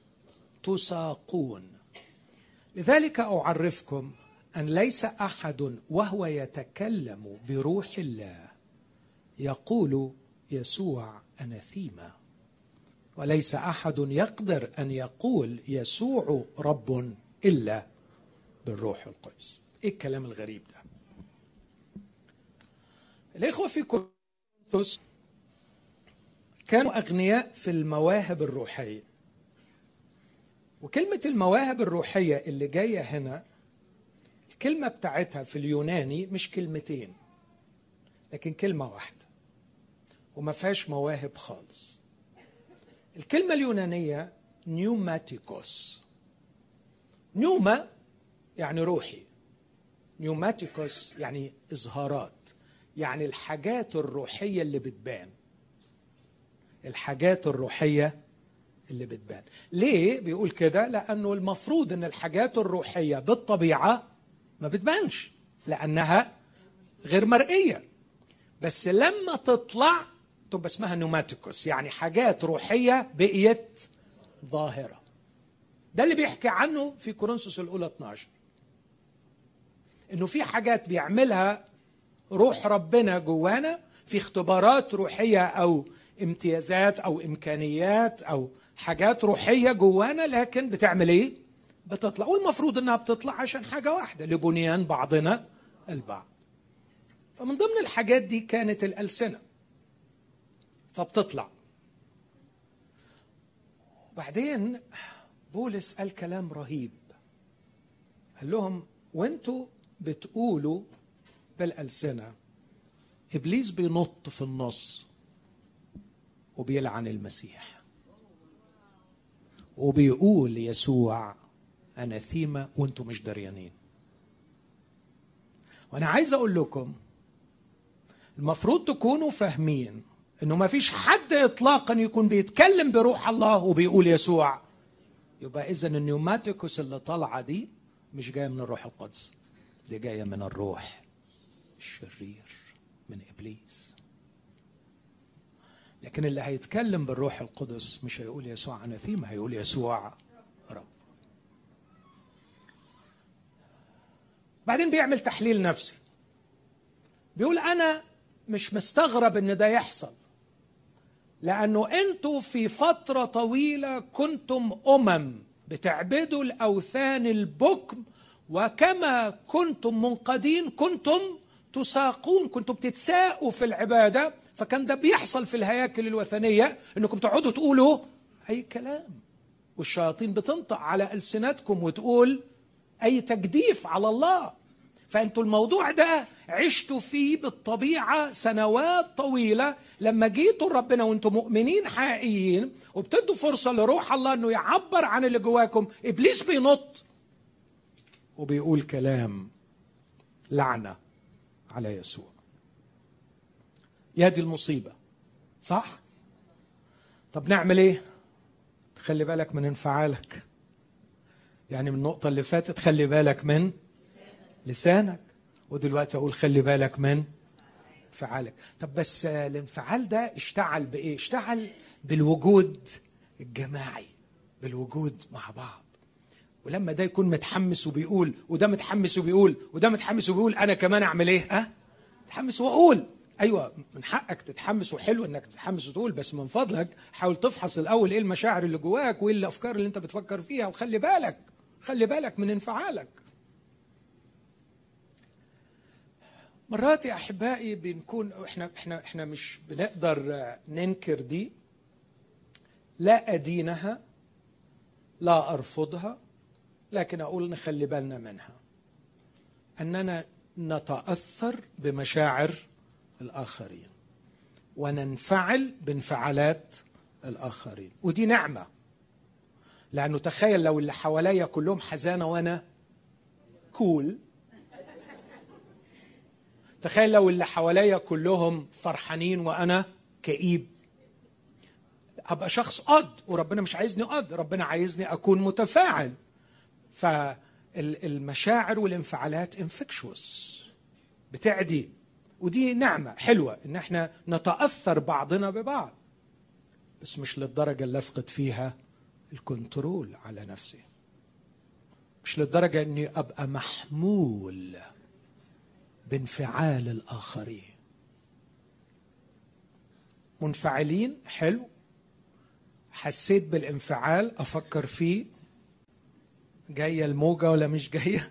تساقون. لذلك أعرفكم أن ليس أحد وهو يتكلم بروح الله يقول يسوع أناثيما، وليس أحد يقدر أن يقول يسوع رب إلا بالروح القدس. إيه الكلام الغريب ده؟ الإخوة في كورنثوس كانوا أغنياء في المواهب الروحية، وكلمة المواهب الروحية اللي جاية هنا الكلمة بتاعتها في اليوناني مش كلمتين لكن كلمة واحدة، وما فيهاش مواهب خالص. الكلمة اليونانية نيوماتيكوس. نيوما يعني روحي، نيوماتيكوس يعني إظهارات، يعني الحاجات الروحية اللي بتبان. الحاجات الروحية اللي بتبان. ليه بيقول كده؟ لأنه المفروض أن الحاجات الروحية بالطبيعة ما بتبانش لأنها غير مرئية، بس لما تطلع تبقى اسمها نوماتيكوس، يعني حاجات روحية بقيت ظاهرة. ده اللي بيحكي عنه في كورنثوس الأولى اثناشر، أنه في حاجات بيعملها روح ربنا جوانا، في اختبارات روحية أو امتيازات أو إمكانيات أو حاجات روحية جوانا، لكن بتعمل إيه؟ بتطلع. والمفروض إنها بتطلع عشان حاجة واحدة، لبنيان بعضنا البعض. فمن ضمن الحاجات دي كانت الألسنة، فبتطلع. وبعدين بولس قال كلام رهيب، قال لهم وانتوا بتقولوا بالألسنة إبليس بينط في النص وبيلعن المسيح وبيقول يسوع أناثيما وانتم مش دريانين. وأنا عايز أقول لكم المفروض تكونوا فاهمين إنه ما فيش حد إطلاقا يكون بيتكلم بروح الله وبيقول يسوع. يبقى إذن النيوماتيكوس اللي طالعة دي مش جاية من الروح القدس، دي جاية من الروح الشرير من إبليس. لكن اللي هيتكلم بالروح القدس مش هيقول يسوع أناثيما، هيقول يسوع رب. بعدين بيعمل تحليل نفسي، بيقول أنا مش مستغرب إن ده يحصل، لأنه أنتوا في فترة طويلة كنتم أمم بتعبدوا الأوثان البكم، وكما كنتم منقادين كنتم تساقون، كنتم بتتساقوا في العبادة. فكان ده بيحصل في الهياكل الوثنية، انكم تقعدوا تقولوا اي كلام، والشياطين بتنطق على ألسنتكم وتقول اي تجديف على الله. فانتوا الموضوع ده عشتوا فيه بالطبيعة سنوات طويلة. لما جيتوا ربنا وانتوا مؤمنين حقيقيين وبتدوا فرصة لروح الله انه يعبر عن اللي جواكم، ابليس بينط وبيقول كلام لعنة على يسوع. يا دي المصيبة، صح؟ طب نعمل ايه؟ تخلي بالك من انفعالك، يعني من النقطة اللي فاتت خلي بالك من لسانك، ودلوقتي اقول خلي بالك من انفعالك. طب بس الانفعال ده اشتعل بايه؟ اشتعل بالوجود الجماعي، بالوجود مع بعض. ولما ده يكون متحمس وبيقول، وده متحمس وبيقول، وده متحمس وبيقول، انا كمان اعمل ايه؟ ها؟ اتحمس واقول. ايوه من حقك تتحمس، وحلو انك تتحمس وتقول، بس من فضلك حاول تفحص الاول ايه المشاعر اللي جواك وايه الافكار اللي انت بتفكر فيها، وخلي بالك خلي بالك من انفعالك. مرات يا احبائي بنكون احنا احنا احنا مش بنقدر ننكر دي، لا ادينها لا ارفضها، لكن اقول نخلي بالنا منها، اننا نتاثر بمشاعر الآخرين وننفعل بانفعالات الآخرين. ودي نعمة، لأنه تخيل لو اللي حواليا كلهم حزانة وأنا كول، تخيل لو اللي حواليا كلهم فرحانين وأنا كئيب، أبقى شخص قد، وربنا مش عايزني قد، ربنا عايزني أكون متفاعل. فالمشاعر والانفعالات infectious، بتعدي، ودي نعمة حلوة ان احنا نتأثر بعضنا ببعض، بس مش للدرجة اللي افقد فيها الكنترول على نفسي، مش للدرجة اني ابقى محمول بانفعال الاخرين. منفعلين حلو، حسيت بالانفعال افكر فيه، جاية الموجة ولا مش جاية،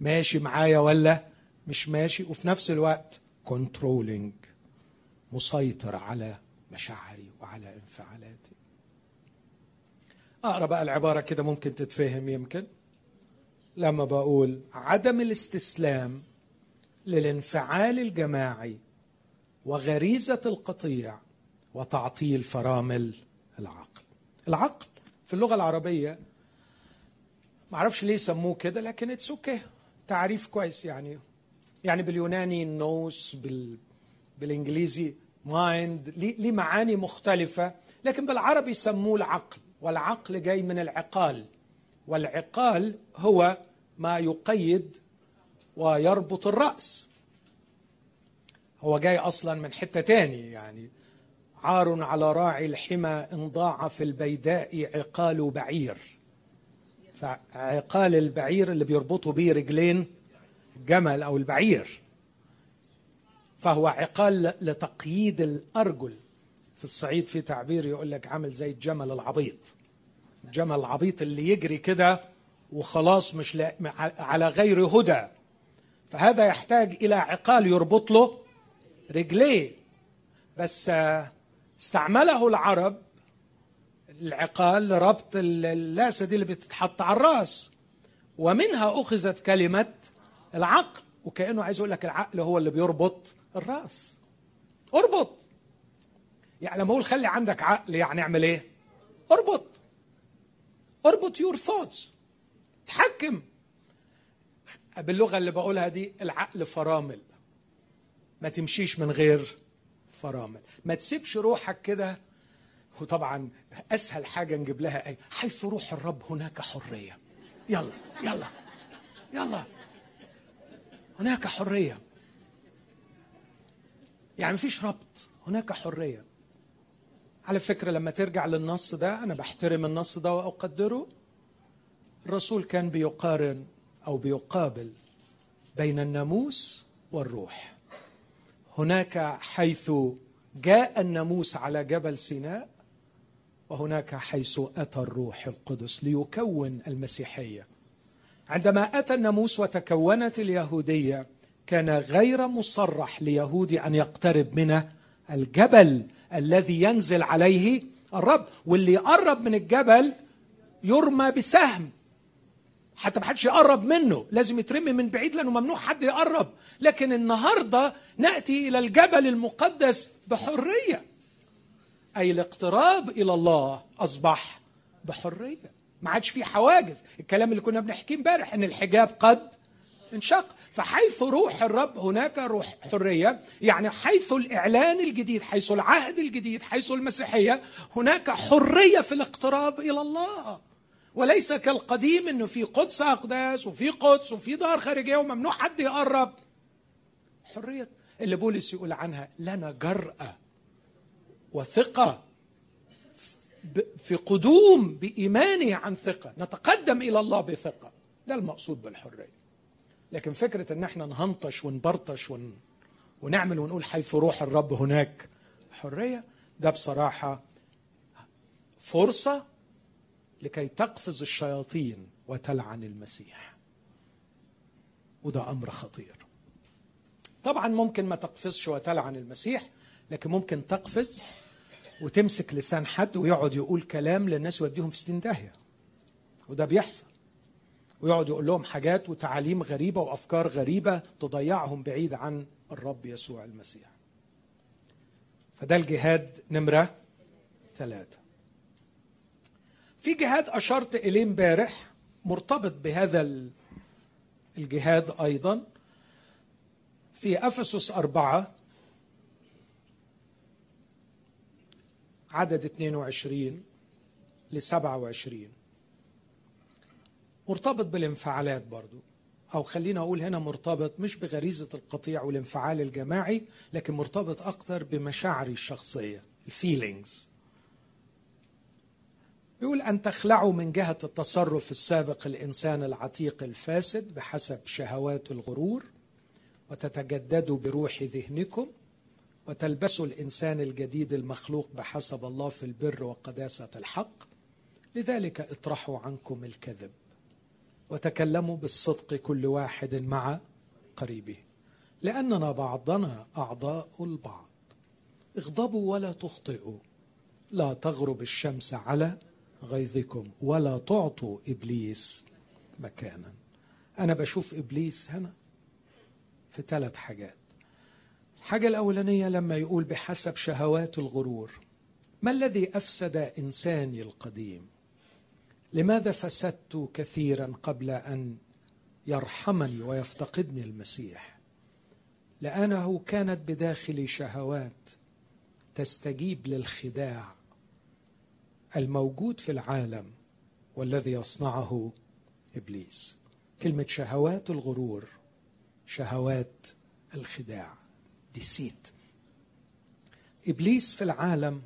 ماشي معايا ولا مش ماشي، وفي نفس الوقت كنترولينج، مسيطر على مشاعري وعلى انفعالاتي. اقرا بقى العباره كده ممكن تتفهم، يمكن لما بقول عدم الاستسلام للانفعال الجماعي وغريزه القطيع وتعطيل فرامل العقل. العقل في اللغه العربيه معرفش ليه سموه كده، لكن اتس اوكي، تعريف كويس يعني، يعني باليوناني نوس، بال... بالانجليزي مايند، ليه معاني مختلفة، لكن بالعربي سموه العقل. والعقل جاي من العقال، والعقال هو ما يقيد ويربط الرأس، هو جاي أصلا من حتة تاني يعني، عار على راعي الحمى إن ضاع في البيداء عقال بعير، فعقال البعير اللي بيربطوا بيه رجلين الجمل أو البعير، فهو عقال لتقييد الأرجل. في الصعيد في تعبير يقول لك عامل زي الجمل العبيط، الجمل العبيط اللي يجري كده وخلاص مش لا... على غير هدى، فهذا يحتاج إلى عقال يربط له رجليه. بس استعمله العرب العقال لربط اللاسة دي اللي بتتحط على الرأس، ومنها أخذت كلمة العقل، وكأنه عايز يقول لك العقل هو اللي بيربط الراس، اربط. يعني لما اقول خلي عندك عقل يعني اعمل ايه؟ اربط اربط يور ثوتس، اتحكم. باللغه اللي بقولها دي العقل فرامل، ما تمشيش من غير فرامل، ما تسيبش روحك كده. وطبعا اسهل حاجه نجيب لها ايه؟ حيث روح الرب هناك حريه، يلا يلا يلا هناك حرية، يعني مفيش ربط، هناك حرية. على فكرة لما ترجع للنص ده، أنا بحترم النص ده وأقدره، الرسول كان بيقارن أو بيقابل بين الناموس والروح. هناك حيث جاء الناموس على جبل سيناء، وهناك حيث أتى الروح القدس ليكون المسيحية. عندما أتى الناموس وتكونت اليهودية كان غير مصرح ليهودي أن يقترب من الجبل الذي ينزل عليه الرب، واللي يقرب من الجبل يرمى بسهم، حتى ما حدش يقرب منه، لازم يترمي من بعيد لأنه ممنوع حد يقرب. لكن النهاردة نأتي إلى الجبل المقدس بحرية، أي الاقتراب إلى الله أصبح بحرية، ما عادش فيه حواجز. الكلام اللي كنا بنحكيه امبارح إن الحجاب قد انشق، فحيث روح الرب هناك روح حرية. يعني حيث الإعلان الجديد، حيث العهد الجديد، حيث المسيحية، هناك حرية في الاقتراب إلى الله، وليس كالقديم إنه في قدس أقداس وفي قدس وفي دار خارجية وممنوع حد يقرب. حرية اللي بولس يقول عنها لنا جرأة وثقة في قدوم بإيمانه عن ثقة، نتقدم إلى الله بثقة، ده المقصود بالحرية. لكن فكرة إن احنا نهنطش ونبرطش ون... ونعمل ونقول حيث روح الرب هناك حرية، ده بصراحة فرصة لكي تقفز الشياطين وتلعن المسيح، وده أمر خطير. طبعا ممكن ما تقفزش وتلعن المسيح، لكن ممكن تقفز وتمسك لسان حد ويقعد يقول كلام للناس يوديهم في ستين داهية، وده بيحصل، ويقعد يقول لهم حاجات وتعاليم غريبة وأفكار غريبة تضيعهم بعيد عن الرب يسوع المسيح. فده الجهاد نمرة ثلاثة. في جهاد أشرت إليه امبارح مرتبط بهذا الجهاد أيضا في أفسس أربعة عدد اثنين وعشرين ل سبعة وعشرين، مرتبط بالانفعالات برضو، أو خلينا أقول هنا مرتبط مش بغريزة القطيع والانفعال الجماعي، لكن مرتبط أكتر بمشاعري الشخصية، الفيلينجز. يقول أن تخلعوا من جهة التصرف السابق الإنسان العتيق الفاسد بحسب شهوات الغرور، وتتجددوا بروح ذهنكم، وتلبسوا الإنسان الجديد المخلوق بحسب الله في البر وقداسة الحق. لذلك اطرحوا عنكم الكذب، وتكلموا بالصدق كل واحد مع قريبه، لأننا بعضنا أعضاء البعض. اغضبوا ولا تخطئوا، لا تغرب الشمس على غيظكم، ولا تعطوا إبليس مكانا. أنا بشوف إبليس هنا في ثلاث حاجات. الحاجة الأولانية لما يقول بحسب شهوات الغرور، ما الذي أفسد إنساني القديم؟ لماذا فسدت كثيرا قبل أن يرحمني ويفتقدني المسيح؟ لأنه كانت بداخلي شهوات تستجيب للخداع الموجود في العالم والذي يصنعه إبليس. كلمة شهوات الغرور، شهوات الخداع، ديسيت. إبليس في العالم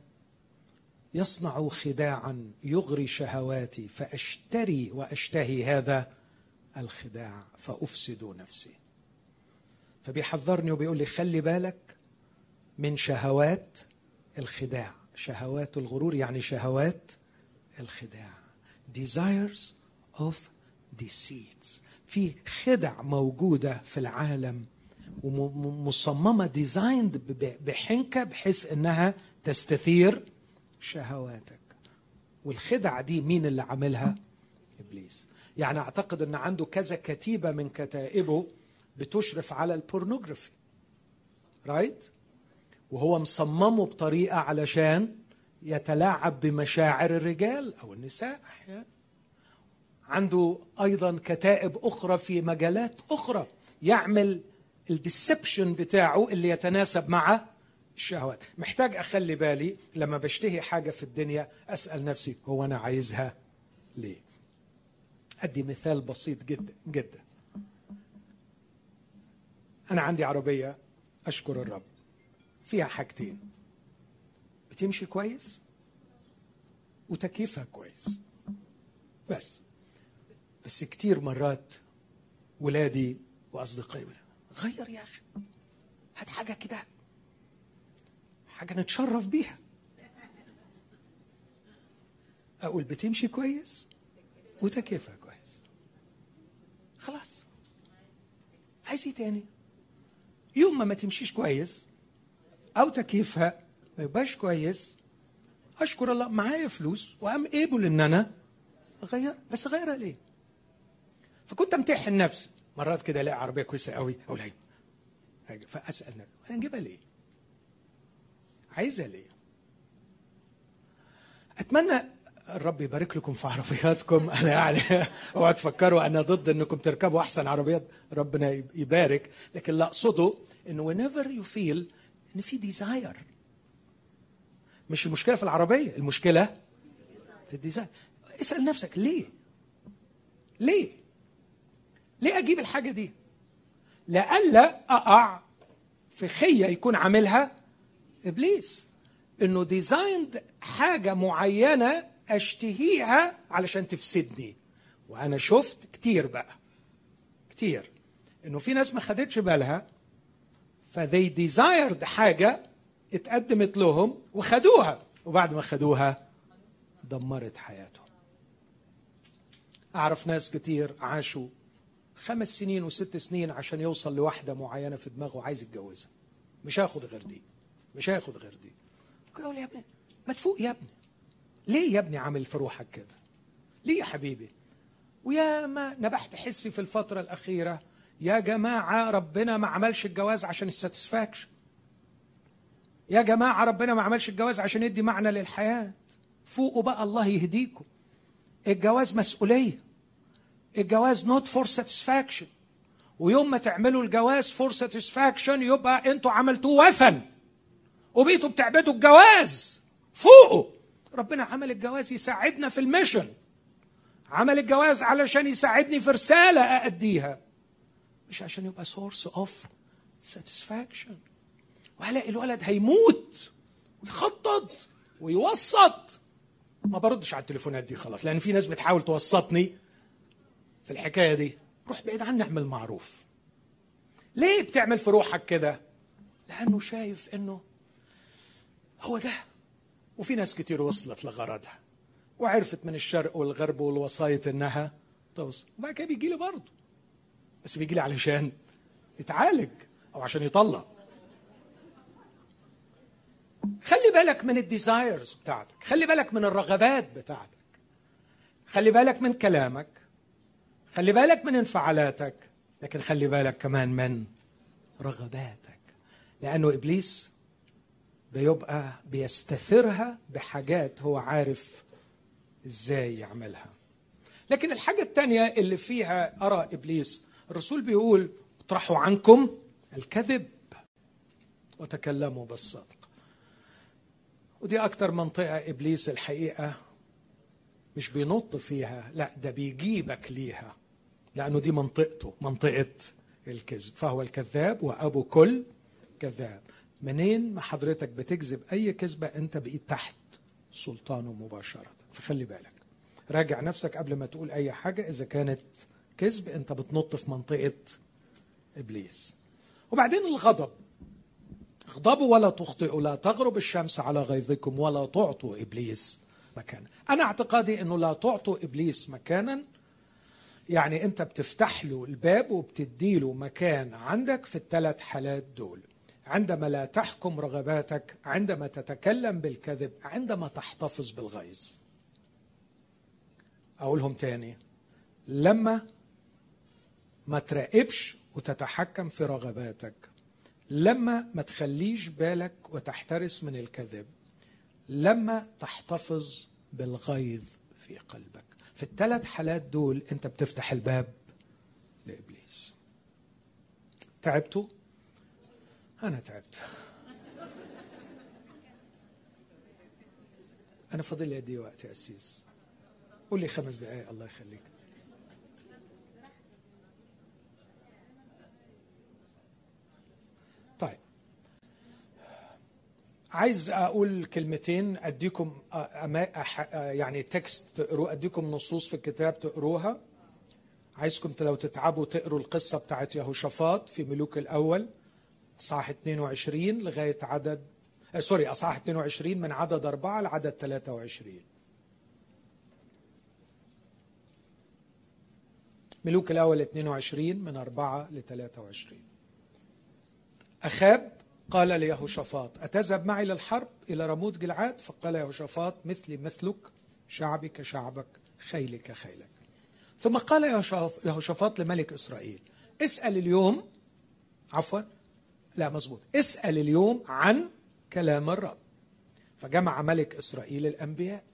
يصنع خداعا يغري شهواتي، فأشتري وأشتهي هذا الخداع فأفسد نفسي. فبيحذرني وبيقول لي خلي بالك من شهوات الخداع. شهوات الغرور يعني شهوات الخداع، desires of deceits. في خدع موجودة في العالم ومصممة ديزايند بحنكة بحيث أنها تستثير شهواتك، والخدع دي مين اللي عملها؟ إبليس. يعني أعتقد أن عنده كذا كتيبة من كتائبه بتشرف على البورنوغرافي، رايت؟ وهو مصممه بطريقة علشان يتلاعب بمشاعر الرجال أو النساء أحيانا. عنده أيضا كتائب أخرى في مجالات أخرى، يعمل الديسبشن بتاعه اللي يتناسب مع الشهوات. محتاج أخلي بالي لما بشتهي حاجة في الدنيا أسأل نفسي هو أنا عايزها ليه؟ أدي مثال بسيط جدا جدا. أنا عندي عربية أشكر الرب فيها حاجتين، بتمشي كويس وتكييفها كويس، بس بس كتير مرات ولادي وأصدقائي غير يا أخي، هات حاجة كده، حاجة نتشرف بيها، اقول بتمشي كويس وتكيفها كويس خلاص. عايز ايه تاني؟ يوم ما ما تمشيش كويس او تكيفها ما يبقاش كويس، اشكر الله معايا فلوس وام قابل ان انا اغير، بس اغيرها ليه؟ فكنت امتحن نفسي مرات كده، الاقي عربيه كويسه قوي او لا حاجه، فاسال نفسي انا نجيبها ليه؟ عايزها ليه؟ اتمنى الرب يبارك لكم في عربياتكم. انا يعني اوعى تفكروا انا ضد انكم تركبوا احسن عربيات، ربنا يبارك، لكن اللي اقصده انه whenever you feel ان في ديزاير، مش المشكله في العربيه، المشكله في الديزاير. اسال نفسك ليه؟ ليه؟ ليه اجيب الحاجه دي؟ لألا اقع في خيه يكون عاملها ابليس، انه ديزايند حاجه معينه اشتهيها علشان تفسدني. وانا شفت كتير بقى كتير انه في ناس ما خدتش بالها، فذي ديزايرد حاجه اتقدمت لهم وخدوها، وبعد ما خدوها دمرت حياتهم. اعرف ناس كتير عاشوا خمس سنين وست سنين عشان يوصل لواحده معينه في دماغه عايز يتجوزها، مش هاخد غير دي، مش هاخد غير دي. اقول يا ابني ما تفوق يا ابني، ليه يا ابني عامل في روحك كده؟ ليه يا حبيبي؟ ويا ما نبحت حسي في الفتره الاخيره يا جماعه، ربنا ما عملش الجواز عشان الساتسفاكشن يا جماعه، ربنا ما عملش الجواز عشان يدي معنى للحياه. فوقوا بقى، الله يهديكم. الجواز مسؤوليه، الجواز not for satisfaction، ويوم ما تعملوا الجواز for satisfaction يبقى انتوا عملتوه وثن وبقيتوا بتعبدوا الجواز. فوقوا، ربنا عمل الجواز يساعدنا في الميشن، عمل الجواز علشان يساعدني في رساله ااديها، مش عشان يبقى source of satisfaction. وهلاقي الولد هيموت ويخطط ويوسط. ما بردش على التليفونات دي خلاص، لان في ناس بتحاول توسطني في الحكايه دي. روح بعيد عني، اعمل معروف. ليه بتعمل في روحك كده؟ لانه شايف انه هو ده. وفي ناس كتير وصلت لغرضها وعرفت من الشرق والغرب والوسايط انها توصل، وبعد كده بيجي لي برضه، بس بيجي لي علشان يتعالج او عشان يطلق. خلي بالك من الديزايرز بتاعتك، خلي بالك من الرغبات بتاعتك، خلي بالك من كلامك، خلي بالك من انفعالاتك، لكن خلي بالك كمان من رغباتك، لأنه إبليس بيبقى بيستثرها بحاجات هو عارف إزاي يعملها. لكن الحاجة التانية اللي فيها أرى إبليس، الرسول بيقول اطرحوا عنكم الكذب وتكلموا بالصدق. ودي أكتر منطقة إبليس الحقيقة مش بينط فيها، لا ده بيجيبك ليها، لأنه دي منطقته، منطقة الكذب. فهو الكذاب وأبو كل كذاب. منين ما حضرتك بتكذب أي كذبة أنت بقيت تحت سلطانه مباشرة. فخلي بالك، راجع نفسك قبل ما تقول أي حاجة، إذا كانت كذب أنت بتنط في منطقة إبليس. وبعدين الغضب، اغضبوا ولا تخطئوا، لا تغرب الشمس على غيظكم ولا تعطوا إبليس مكانا. أنا اعتقادي أنه لا تعطوا إبليس مكانا، يعني أنت بتفتح له الباب وبتديله مكان عندك في الثلاث حالات دول: عندما لا تحكم رغباتك، عندما تتكلم بالكذب، عندما تحتفظ بالغيظ. أقولهم تاني: لما ما تراقبش وتتحكم في رغباتك، لما ما تخليش بالك وتحترس من الكذب، لما تحتفظ بالغيظ في قلبك، في الثلاث حالات دول انت بتفتح الباب لإبليس. تعبتوا؟ انا تعبت. انا فاضل لي قد ايه وقت يا أسيس؟ قول لي خمس دقايق الله يخليك. عايز اقول كلمتين، اديكم يعني تكست تقروه، اديكم نصوص في الكتاب تقروها. عايزكم لو تتعبوا تقروا القصه بتاعت يهوشافاط في ملوك الاول، اصحاح اتنين وعشرين لغايه عدد آه سوري اصحاح اتنين وعشرين من عدد اربعة لعدد ثلاثة وعشرين. ملوك الأول اثنين وعشرين من أربعة ل ثلاثة وعشرين. أخاب قال ليهوشافاط: أتذهب معي للحرب إلى راموت جلعاد؟ فقال يهوشافاط: مثلي مثلك، شعبي كشعبك، خيلي كخيلك. ثم قال يهوشافاط لملك إسرائيل: اسأل اليوم عفوا لا مظبوط اسأل اليوم عن كلام الرب. فجمع ملك إسرائيل الأنبياء.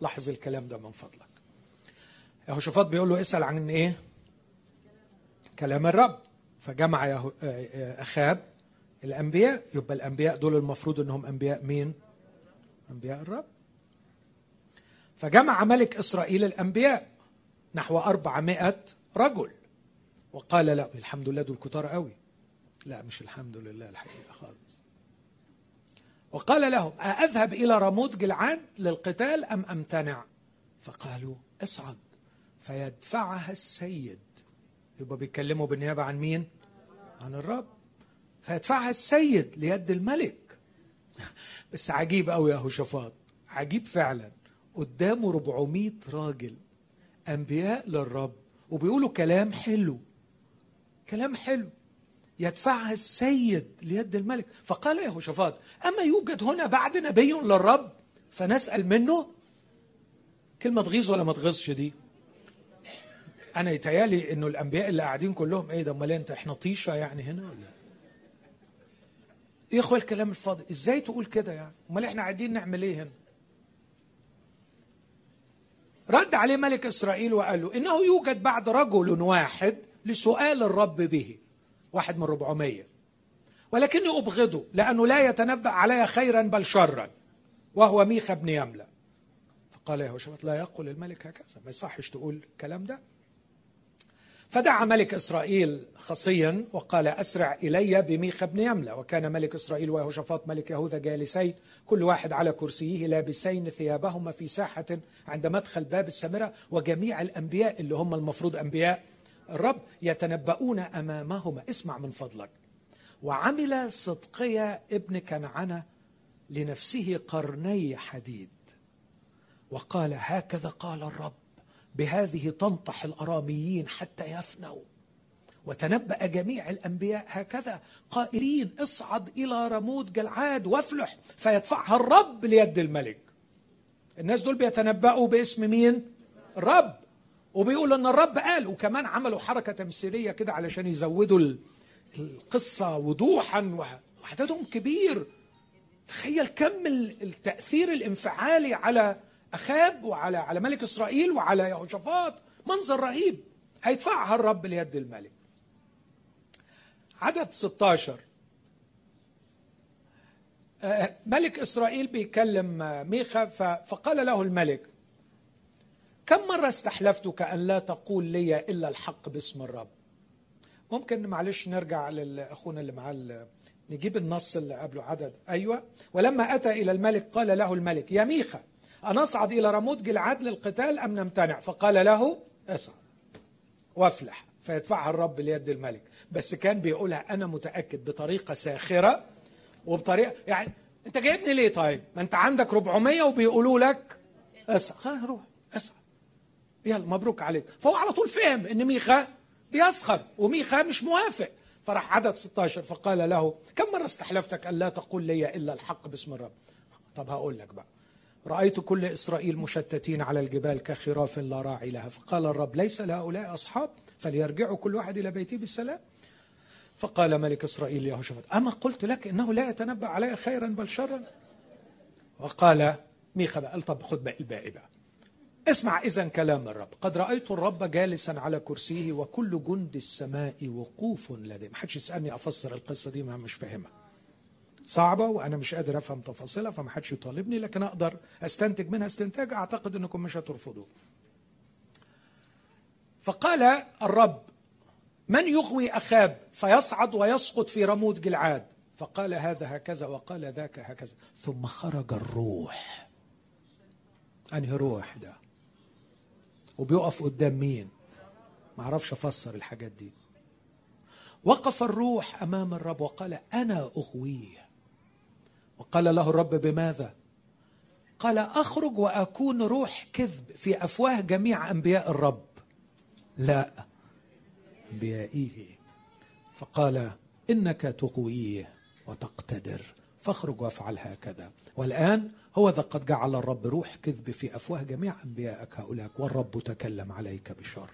لاحظ الكلام ده من فضلك. يهوشافاط بيقول له اسأل عن إيه؟ كلام الرب. فجمع يهو... أخاب الأنبياء. يبقى الأنبياء دول المفروض أنهم أنبياء مين؟ أنبياء الرب. فجمع ملك إسرائيل الأنبياء نحو أربعمائة رجل وقال: لا الحمد لله دول كتار قوي، لا مش الحمد لله الحقيقة خالص. وقال لهم: أذهب إلى راموت جلعاد للقتال أم أمتنع؟ فقالوا: اصعد فيدفعها السيد. يبقى بيتكلموا بالنيابة عن مين؟ عن الرب. فيدفعها السيد ليد الملك. بس عجيب قوي يهوشافاط، عجيب فعلا، قدامه أربعمائة راجل أنبياء للرب وبيقولوا كلام حلو، كلام حلو، يدفعها السيد ليد الملك. فقال يهوشافاط: أما يوجد هنا بعد نبي للرب فنسأل منه؟ كلمة تغيظ ولا ما تغيظش دي؟ أنا يتهيألي إنه الأنبياء اللي قاعدين كلهم إيه ده، أمال أنت إحنا طيشة يعني هنا ولا إيه؟ إخوة الكلام الفاضي، إزاي تقول كده يعني؟ أمال إحنا قاعدين نعمل إيه هنا؟ رد عليه ملك إسرائيل وقال له: إنه يوجد بعد رجل واحد لسؤال الرب به، واحد من ربعمية، ولكني أبغضه لأنه لا يتنبأ علي خيرا بل شرا، وهو ميخا بن يملة. فقال يهوشافاط: لا يقول الملك هكذا، ما يصحش تقول الكلام ده. فدعا ملك إسرائيل خصيا وقال: أسرع إلي بميخا بن يملة. وكان ملك إسرائيل ويهوشافاط ملك يهوذا جالسين، كل واحد على كرسيه، لابسين ثيابهما في ساحة عند مدخل باب السامرة، وجميع الأنبياء اللي هم المفروض أنبياء الرب يتنبؤون أمامهما. اسمع من فضلك: وعمل صدقيا ابن كنعانة لنفسه قرني حديد وقال: هكذا قال الرب، بهذه تنطح الأراميين حتى يفنوا. وتنبأ جميع الأنبياء هكذا قائلين: اصعد إلى راموت جلعاد وافلح فيدفعها الرب ليد الملك. الناس دول بيتنبأوا باسم مين؟ الرب. وبيقول أن الرب قال. وكمان عملوا حركة تمثيلية كده علشان يزودوا القصة وضوحا، وعددهم كبير. تخيل كم التأثير الانفعالي على أخاب وعلى على ملك إسرائيل وعلى يهوشافاط. منظر رهيب، هيدفعها الرب ليد الملك. عدد ستة عشر، ملك إسرائيل بيكلم ميخا فقال له الملك: كم مرة استحلفتك أن لا تقول لي إلا الحق باسم الرب؟ ممكن معلش نرجع لأخونا اللي معاه، نجيب النص اللي قبله، عدد أيوة. ولما أتى إلى الملك قال له الملك: يا ميخا، أنصعد إلى راموت جلعاد للقتال أم نمتنع؟ فقال له: اصعد وافلح فيدفعها الرب ليد الملك. بس كان بيقولها أنا متأكد بطريقة ساخرة وبطريقة يعني أنت جايبني ليه طيب؟ ما أنت عندك أربعمائة وبيقولوا لك اصعد، خلاص روح اصعد، يلا مبروك عليك. فهو على طول فهم إن ميخا بيسخر وميخا مش موافق. فراح عدد ستة عشر فقال له: كم مرة استحلفتك أن لا تقول لي إلا الحق باسم الرب؟ طب هقول لك بقى: رأيت كل إسرائيل مشتتين على الجبال كخراف لا راعي لها، فقال الرب: ليس لهؤلاء أصحاب، فليرجعوا كل واحد إلى بيته بالسلام. فقال ملك إسرائيل ليهوشافاط: أما قلت لك إنه لا يتنبأ علي خيرا بل شرا؟ وقال ميخا بقى: طب خد بقى الباقي بقى. اسمع إذن كلام الرب: قد رأيت الرب جالسا على كرسيه وكل جند السماء وقوف لديه. محدش يسألني أفسر القصة دي، ما مش فاهمها، صعبة وأنا مش قادر أفهم تفاصيلها، فمحدش يطالبني، لكن أقدر أستنتج منها استنتاج أعتقد أنكم مش هترفضوه. فقال الرب: من يغوي أخاب فيصعد ويسقط في راموت جلعاد؟ فقال هذا هكذا وقال ذاك هكذا. ثم خرج الروح. أنهي روح ده؟ وبيقف قدام مين؟ معرفش أفسر الحاجات دي. وقف الروح أمام الرب وقال: أنا أغويه. وقال له الرب: بماذا؟ قال: أخرج وأكون روح كذب في أفواه جميع أنبياء الرب. لا، بيائه فقال إنك تقويه وتقتدر فاخرج وافعل هكذا. والآن هو ذا قد جعل الرب روح كذب في أفواه جميع أنبيائك هؤلاء والرب تكلم عليك بشر.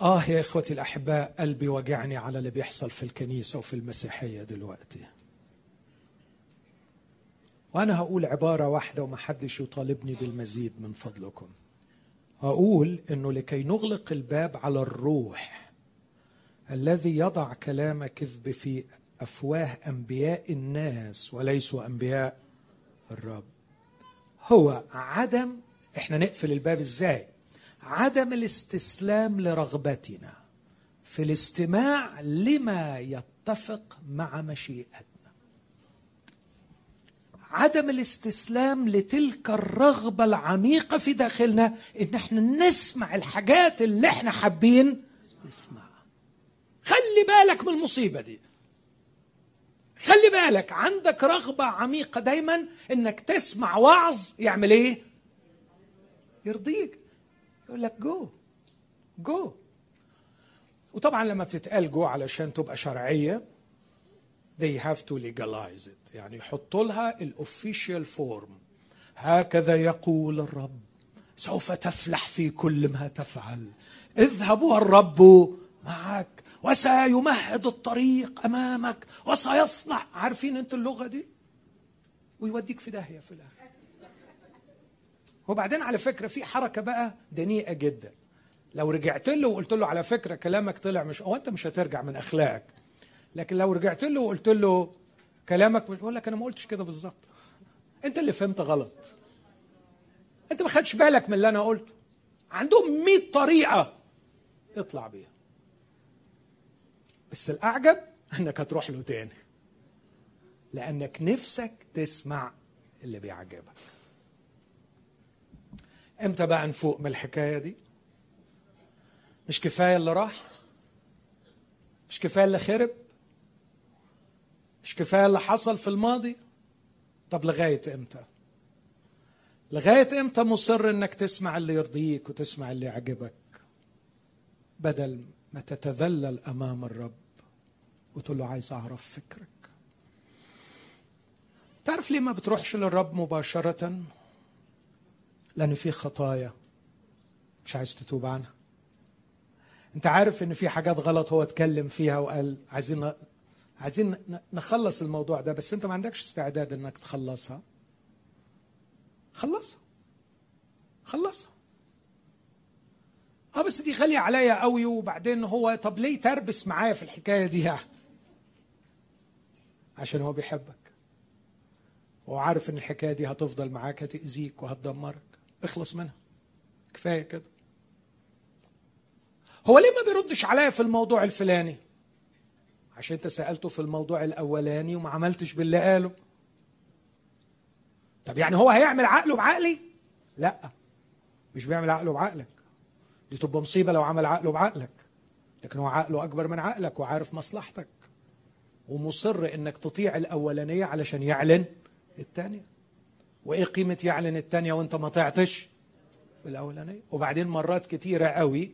آه يا إخوتي الأحباء، قلبي وجعني على اللي بيحصل في الكنيسة وفي المسيحية دلوقتي. وأنا هقول عبارة واحدة ومحدش يطالبني بالمزيد من فضلكم. هقول إنه لكي نغلق الباب على الروح الذي يضع كلام كذب في أفواه أنبياء الناس وليسوا أنبياء الرب، هو عدم، إحنا نقفل الباب إزاي؟ عدم الاستسلام لرغبتنا في الاستماع لما يتفق مع مشيئتنا، عدم الاستسلام لتلك الرغبة العميقة في داخلنا إن احنا نسمع الحاجات اللي احنا حابين نسمعها. خلي بالك من المصيبة دي، خلي بالك، عندك رغبة عميقة دايما إنك تسمع وعظ يعمل إيه؟ يرضيك، يقول لك جو جو. وطبعا لما بتتقال جو علشان تبقى شرعية they have to legalize it، يعني يحطوا لها الأوفيشيال فورم، هكذا يقول الرب، سوف تفلح في كل ما تفعل، اذهب والرب معك وسيمهد الطريق أمامك وسيصنع، عارفين أنت اللغة دي؟ ويوديك في داهية في الآخر. وبعدين على فكرة في حركة بقى دنيئة جدا، لو رجعت له وقلت له على فكرة كلامك طلع مش، أو أنت مش هترجع من أخلاقك، لكن لو رجعت له وقلت له كلامك مش، يقول لك أنا ما قلتش كده بالظبط، أنت اللي فهمت غلط، أنت ما خدتش بالك من اللي أنا قلته. عندهم مئة طريقة اطلع بيها، بس الأعجب أنك هتروح له تاني لأنك نفسك تسمع اللي بيعجبك. امتى بقى نفوق من الحكاية دي؟ مش كفاية اللي راح؟ مش كفاية اللي خرب؟ مش كفاية اللي حصل في الماضي؟ طب لغاية امتى؟ لغاية امتى مصر انك تسمع اللي يرضيك وتسمع اللي يعجبك بدل ما تتذلل امام الرب وتقول له عايز اعرف فكرك؟ تعرف ليه ما بتروحش للرب مباشرة؟ لأن في خطايا مش عايز تتوب عنها. أنت عارف إن في حاجات غلط هو اتكلم فيها وقال عايزين عايزين نخلص الموضوع ده، بس أنت ما عندكش استعداد إنك تخلصها. خلصها. خلصها. أه بس دي غالية عليا قوي، وبعدين هو طب ليه تربس معايا في الحكاية دي يعني؟ عشان هو بيحبك. وعارف إن الحكاية دي هتفضل معاك، هتأذيك وهتدمرك. اخلص منها، كفاية كده. هو ليه ما بيردش عليا في الموضوع الفلاني؟ عشان انت سألته في الموضوع الأولاني وما عملتش باللي قاله. طب يعني هو هيعمل عقله بعقلي؟ لا، مش بيعمل عقله بعقلك، دي تبقى مصيبة لو عمل عقله بعقلك، لكن هو عقله أكبر من عقلك وعارف مصلحتك ومصر انك تطيع الأولانية علشان يعلن التانية. وإيه قيمة يعلن التانية وإنت ما طعتش بالأولانية؟ وبعدين مرات كتيرة قوي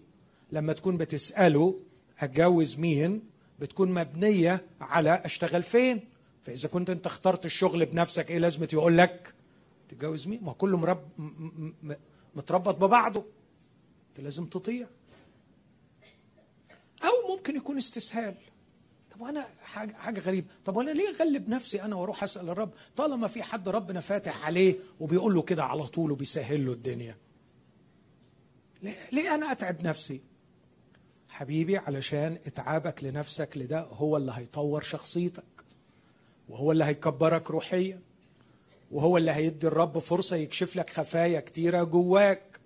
لما تكون بتسأله أتجوز مين بتكون مبنية على أشتغل فين، فإذا كنت أنت اخترت الشغل بنفسك إيه لازمة يقول لك تتجوز مين؟ ما كله مرب... م... م... متربط ببعضه، أنت لازم تطيع. أو ممكن يكون استسهال، طب وأنا حاجة, حاجة غريبة، طب وأنا ليه أغلب نفسي أنا وأروح أسأل الرب طالما في حد ربنا فاتح عليه وبيقول له كده على طول وبيسهل له الدنيا؟ ليه أنا أتعب نفسي؟ حبيبي علشان اتعابك لنفسك لده هو اللي هيطور شخصيتك، وهو اللي هيكبرك روحيا، وهو اللي هيدي الرب فرصة يكشف لك خفايا كتيرة جواك.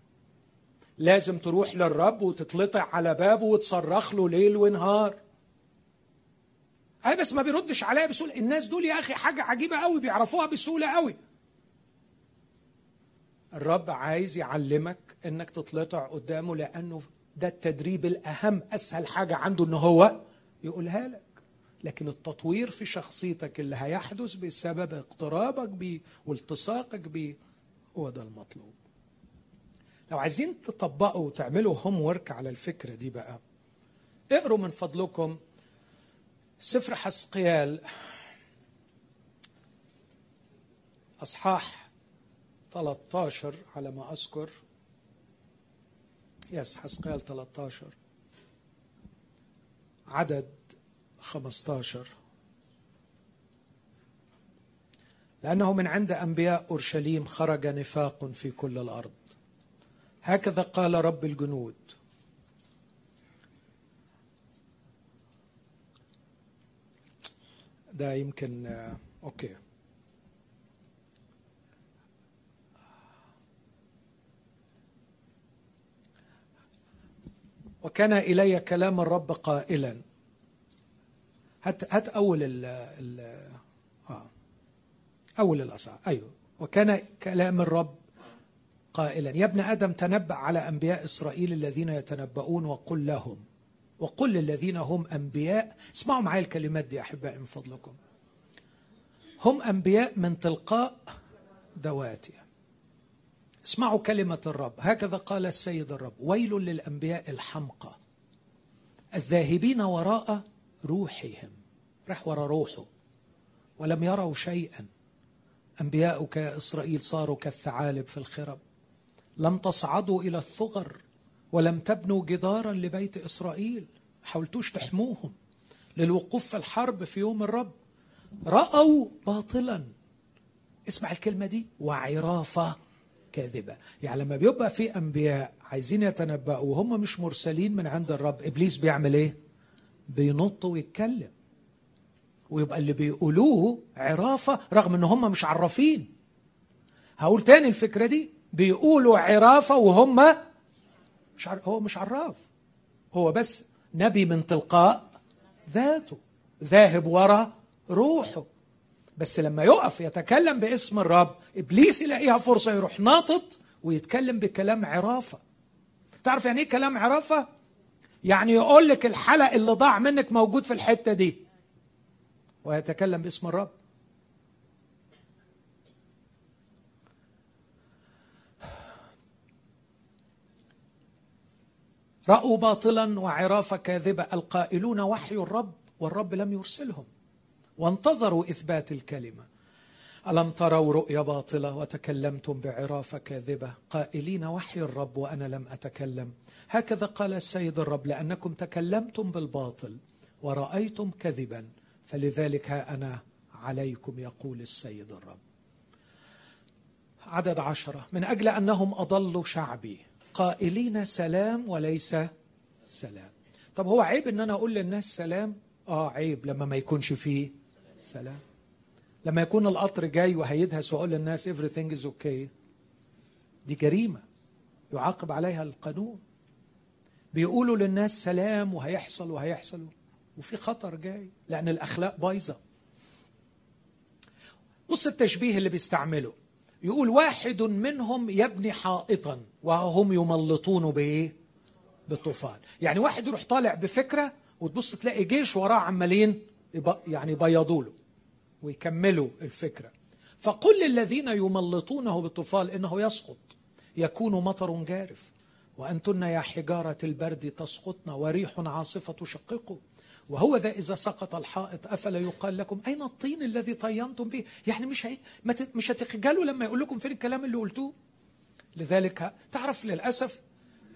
لازم تروح للرب وتتلطع على بابه وتصرخ له ليل ونهار. أنا بس ما بيردش عليا بسهولة. الناس دول يا أخي حاجة عجيبة قوي بيعرفوها بسهولة قوي. الرب عايز يعلمك انك تتلطع قدامه، لانه ده التدريب الاهم، اسهل حاجه عنده ان هو يقولها لك. لكن التطوير في شخصيتك اللي هيحدث بسبب اقترابك بيه والتصاقك بيه هو ده المطلوب. لو عايزين تطبقوا وتعملوا هوم ورك على الفكرة دي بقى، اقروا من فضلكم سفر حسقيال أصحاح ثلاثة عشر على ما أذكر. يس حسقيال ثلاثة عشر عدد خمسة عشر، لأنه من عند أنبياء أورشليم خرج نفاق في كل الأرض. هكذا قال رب الجنود: ده يمكن أوكي، وكان إلي كلام الرب قائلا. هات هات أول ال ال آه أول الأصحاح. أيوه، وكان كلام الرب قائلا: يا ابن آدم تنبأ على أنبياء إسرائيل الذين يتنبؤون، وقل لهم وقل للذين هم أنبياء. اسمعوا معايا الكلمات دي أحبائي من فضلكم. هم أنبياء من تلقاء ذواتي. اسمعوا كلمة الرب: هكذا قال السيد الرب: ويل للأنبياء الحمقى الذاهبين وراء روحهم، راح وراء روحه، ولم يروا شيئا. أنبياؤك يا إسرائيل صاروا كالثعالب في الخرب، لم تصعدوا إلى الثغر، ولم تبنوا جدارا لبيت إسرائيل، حاولتوش تحموهم للوقوف في الحرب في يوم الرب. رأوا باطلا، اسمع الكلمة دي، وعرافة كاذبة. يعني لما بيبقى في أنبياء عايزين يتنبؤوا وهم مش مرسلين من عند الرب، إبليس بيعمل إيه؟ بينط ويتكلم، ويبقى اللي بيقولوه عرافة رغم ان هم مش عرافين. هقول تاني الفكرة دي، بيقولوا عرافة وهم مش عر... هو مش عراف، هو بس نبي من تلقاء ذاته، ذاهب وراء روحه. بس لما يقف يتكلم باسم الرب، إبليس يلاقيها فرصة يروح ناطط ويتكلم بكلام عرافة. تعرف يعني ايه كلام عرافة؟ يعني يقول لك الحلق اللي ضاع منك موجود في الحتة دي، ويتكلم باسم الرب. رأوا باطلا وعرافة كاذبة، القائلون وحي الرب والرب لم يرسلهم، وانتظروا إثبات الكلمة. ألم تروا رؤيا باطلة وتكلمتم بعرافة كاذبة، قائلين وحي الرب وأنا لم أتكلم. هكذا قال السيد الرب: لأنكم تكلمتم بالباطل ورأيتم كذبا، فلذلك ها أنا عليكم يقول السيد الرب. عدد عشرة: من أجل أنهم أضلوا شعبي قائلين سلام وليس سلام. طب هو عيب أن أنا أقول للناس سلام؟ آه عيب لما ما يكونش فيه سلام، لما يكون القطر جاي وهيدهس وأقول للناس everything is okay. دي جريمة يعاقب عليها القانون. بيقولوا للناس سلام وهيحصل وهيحصل وفي خطر جاي، لأن الأخلاق بايظة. بص التشبيه اللي بيستعمله، يقول: واحد منهم يبني حائطا وهم يملطونه بإيه؟ بالطوفان. يعني واحد يروح طالع بفكرة وتبص تلاقي جيش وراه عمالين يعني بيضوا له ويكملوا الفكرة. فقل للذين يملطونه بالطوفان إنه يسقط، يكون مطر جارف، وأنتن يا حجارة البرد تسقطن، وريح عاصفة تشققه، وهو ذا إذا سقط الحائط أفلا يقال لكم أين الطين الذي طينتم به. يعني مش هي... مش هتخجلوا لما يقول لكم فين الكلام اللي قلتوه. لذلك ه... تعرف للأسف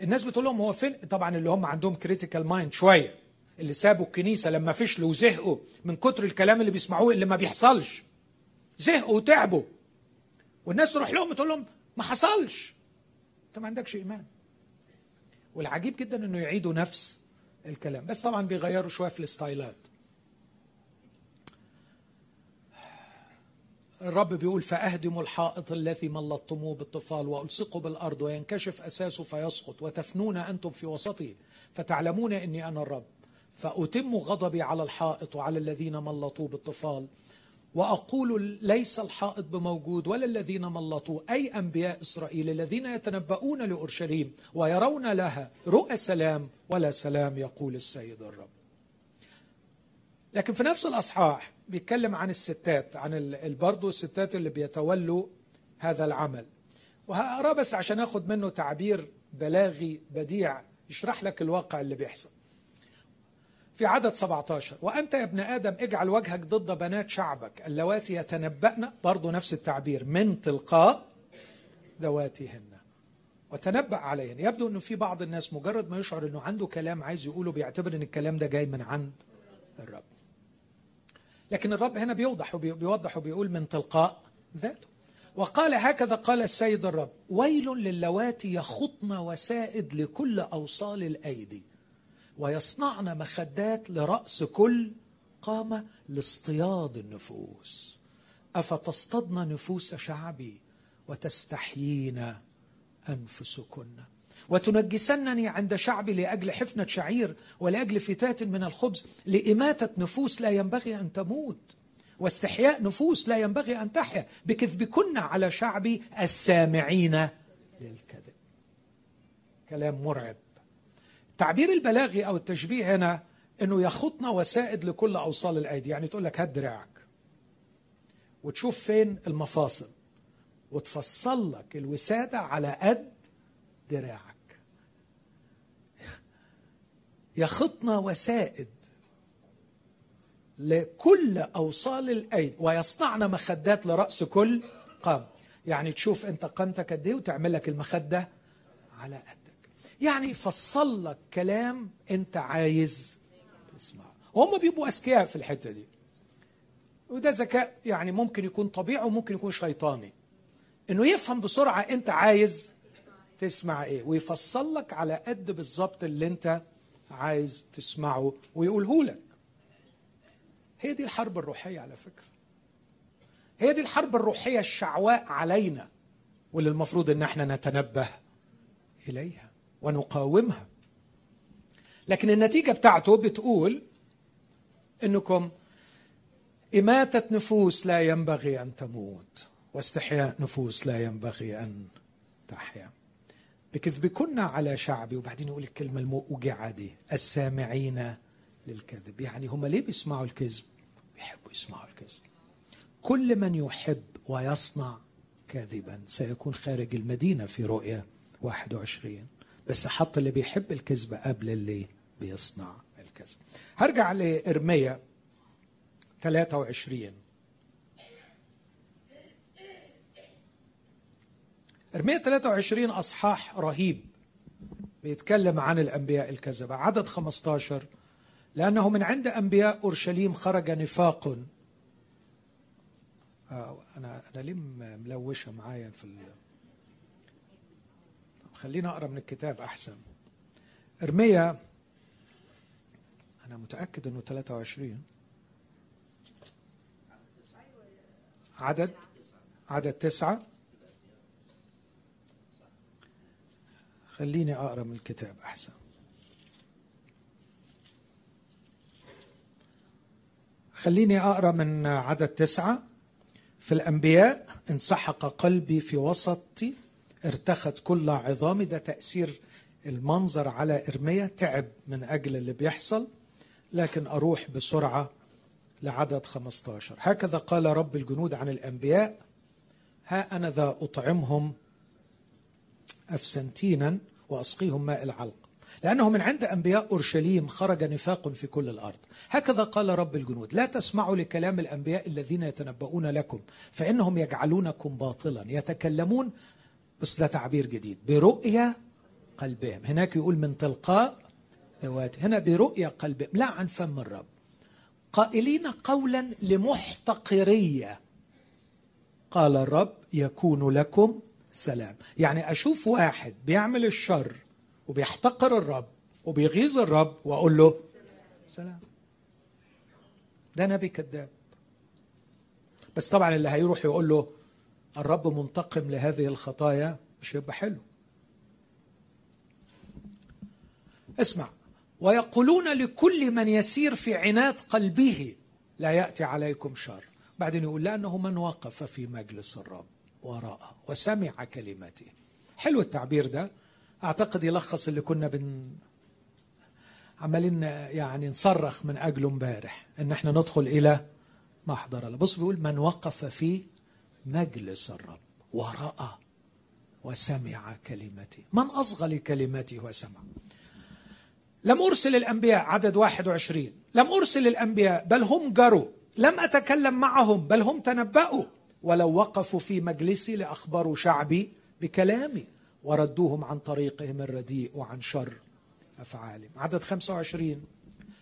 الناس بتقول لهم هو فين. طبعا اللي هم عندهم كريتيكال مايند شوية، اللي سابوا الكنيسة لما فشلوا وزهقوا من كتر الكلام اللي بيسمعوه اللي ما بيحصلش، زهقوا وتعبوا، والناس تروح لهم تقول لهم ما حصلش، أنت ما عندكش إيمان. والعجيب جدا إنه يعيدوا نفس الكلام، بس طبعا بيغيروا شويه في الستايلات. الرب بيقول: فأهدموا الحائط الذي ملطتموه بالطفال، وألصقوا بالأرض، وينكشف أساسه فيسقط، وتفنون أنتم في وسطه، فتعلمون إني أنا الرب. فأتم غضبي على الحائط وعلى الذين ملطوه بالطفال، وأقول ليس الحائط بموجود ولا الذين ملطوه، أي أنبياء إسرائيل الذين يتنبؤون لأورشليم ويرون لها رؤى سلام ولا سلام يقول السيد الرب. لكن في نفس الأصحاح بيتكلم عن الستات، عن برضه الستات اللي بيتولوا هذا العمل، وهقراه بس عشان اخد منه تعبير بلاغي بديع يشرح لك الواقع اللي بيحصل. في عدد سبعة عشر: وأنت يا ابن آدم اجعل وجهك ضد بنات شعبك اللواتي يتنبأن، برضو نفس التعبير، من تلقاء ذواتهن، وتنبأ عليهن. يبدو أنه في بعض الناس مجرد ما يشعر أنه عنده كلام عايز يقوله بيعتبر أن الكلام ده جاي من عند الرب، لكن الرب هنا بيوضح وبيوضح وبيقول من تلقاء ذاته. وقال: هكذا قال السيد الرب، ويل للواتي يخطن وسائد لكل أوصال الأيدي، ويصنعن مخدات لرأس كل قامة لاصطياد النفوس، أفتصطدن نفوس شعبي وتستحيين أنفسكن، وتنجسنني عند شعبي لأجل حفنة شعير ولأجل فتات من الخبز، لإماتة نفوس لا ينبغي أن تموت، واستحياء نفوس لا ينبغي أن تحيا، بكذبكن على شعبي السامعين للكذب. كلام مرعب. التعبير البلاغي أو التشبيه هنا أنه يخطن وسائد لكل أوصال الأيدي، يعني تقول لك هات دراعك وتشوف فين المفاصل وتفصل لك الوسادة على قد دراعك. يخطن وسائد لكل أوصال الأيدي، ويصنعن مخدات لرأس كل قام، يعني تشوف أنت قامتك قد إيه وتعمل لك المخدة على قد، يعني فصل لك كلام انت عايز تسمعه. وهم بيبقوا اذكياء في الحته دي، وده ذكاء يعني ممكن يكون طبيعي وممكن يكون شيطاني، انه يفهم بسرعه انت عايز تسمع ايه ويفصل لك على قد بالظبط اللي انت عايز تسمعه ويقوله لك. هي دي الحرب الروحيه على فكره، هي دي الحرب الروحيه الشعواء علينا، واللي المفروض ان احنا نتنبه اليها ونقاومها. لكن النتيجة بتاعته بتقول إنكم إماتة نفوس لا ينبغي أن تموت، واستحياء نفوس لا ينبغي أن تحيا، بكذبكن على شعبي، وبعدين يقول الكلمة الموجعة دي، السامعين للكذب. يعني هم ليه بيسمعوا الكذب؟ بيحبوا يسمعوا الكذب. كل من يحب ويصنع كذبا سيكون خارج المدينة في رؤية واحد وعشرين، بس حط اللي بيحب الكذب قبل اللي بيصنع الكذب. هرجع لإرميا ثلاثة وعشرين. إرميا ثلاثة وعشرين أصحاح رهيب بيتكلم عن الأنبياء الكذبة. عدد خمسة عشر: لأنه من عند أنبياء أورشليم خرج نفاق. آه أنا أنا ليه ملوشة معايا في ال... خلينا أقرأ من الكتاب أحسن. إرميا، أنا متأكد أنه ثلاثة وعشرين، عدد عدد تسعة. خليني أقرأ من الكتاب أحسن. خليني أقرأ من عدد تسعة: في الأنبياء انسحق قلبي في وسطي، ارتخت كل عظامي. ده تأثير المنظر على إرميا، تعب من أجل اللي بيحصل. لكن أروح بسرعة لعدد خمسة عشر: هكذا قال رب الجنود عن الأنبياء، ها أنا ذا أطعمهم أفسنتينا وأسقيهم ماء العلق، لأنه من عند أنبياء أورشليم خرج نفاق في كل الأرض. هكذا قال رب الجنود، لا تسمعوا لكلام الأنبياء الذين يتنبؤون لكم، فإنهم يجعلونكم باطلا، يتكلمون، بس ده تعبير جديد، برؤية قلبهم. هناك يقول من تلقاء ذوات، هنا برؤية قلبهم، لا عن فم الرب، قائلين قولا لمحتقرية، قال الرب يكون لكم سلام. يعني أشوف واحد بيعمل الشر وبيحتقر الرب وبيغيظ الرب وأقول له سلام، ده نبي كذاب. بس طبعا اللي هيروح يقول له الرب منتقم لهذه الخطايا مش هيبقى حلو. اسمع: ويقولون لكل من يسير في عناد قلبه لا يأتي عليكم شر. بعدين يقول لأنه من وقف في مجلس الرب وراءه وسمع كلمته. حلو التعبير ده، أعتقد يلخص اللي كنا بن عمالين يعني نصرخ من أجله امبارح، إن احنا ندخل إلى محضر الله. بص بيقول من وقف في مجلس الرب ورأى وسمع كلمتي. من أصغى لكلمتي وسمع. لم أرسل الأنبياء عدد واحد وعشرين، لم أرسل الأنبياء بل هم جروا، لم أتكلم معهم بل هم تنبأوا، ولو وقفوا في مجلسي لأخبروا شعبي بكلامي وردوهم عن طريقهم الرديء وعن شر أفعالهم. عدد خمسة وعشرين،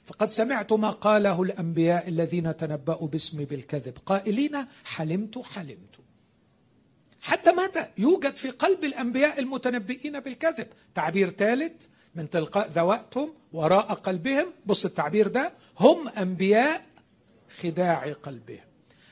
فقد سمعت ما قاله الأنبياء الذين تنبأوا باسمي بالكذب قائلين حلمت حلمت. حتى متى يوجد في قلب الأنبياء المتنبئين بالكذب؟ تعبير ثالث من تلقاء ذواتهم وراء قلبهم، بص التعبير ده، هم أنبياء خداع قلبهم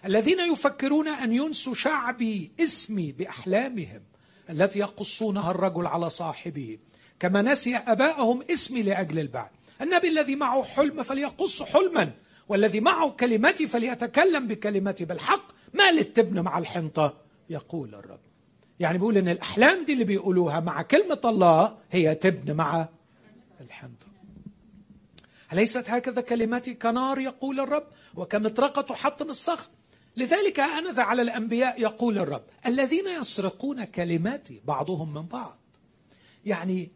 الذين يفكرون أن ينسوا شعبي اسمي بأحلامهم التي يقصونها الرجل على صاحبه كما نسي أباءهم اسمي لأجل البعث. النبي الذي معه حلم فليقص حلما، والذي معه كلمتي فليتكلم بكلمتي بالحق، ما للتبن مع الحنطة يقول الرب. يعني بيقول ان الأحلام دي اللي بيقولوها مع كلمة الله هي تبن مع الحنطة. أليست هكذا كلمتي كنار يقول الرب وكمطرقة تحطم الصخر؟ لذلك أنذ على الأنبياء يقول الرب الذين يسرقون كلماتي بعضهم من بعض. يعني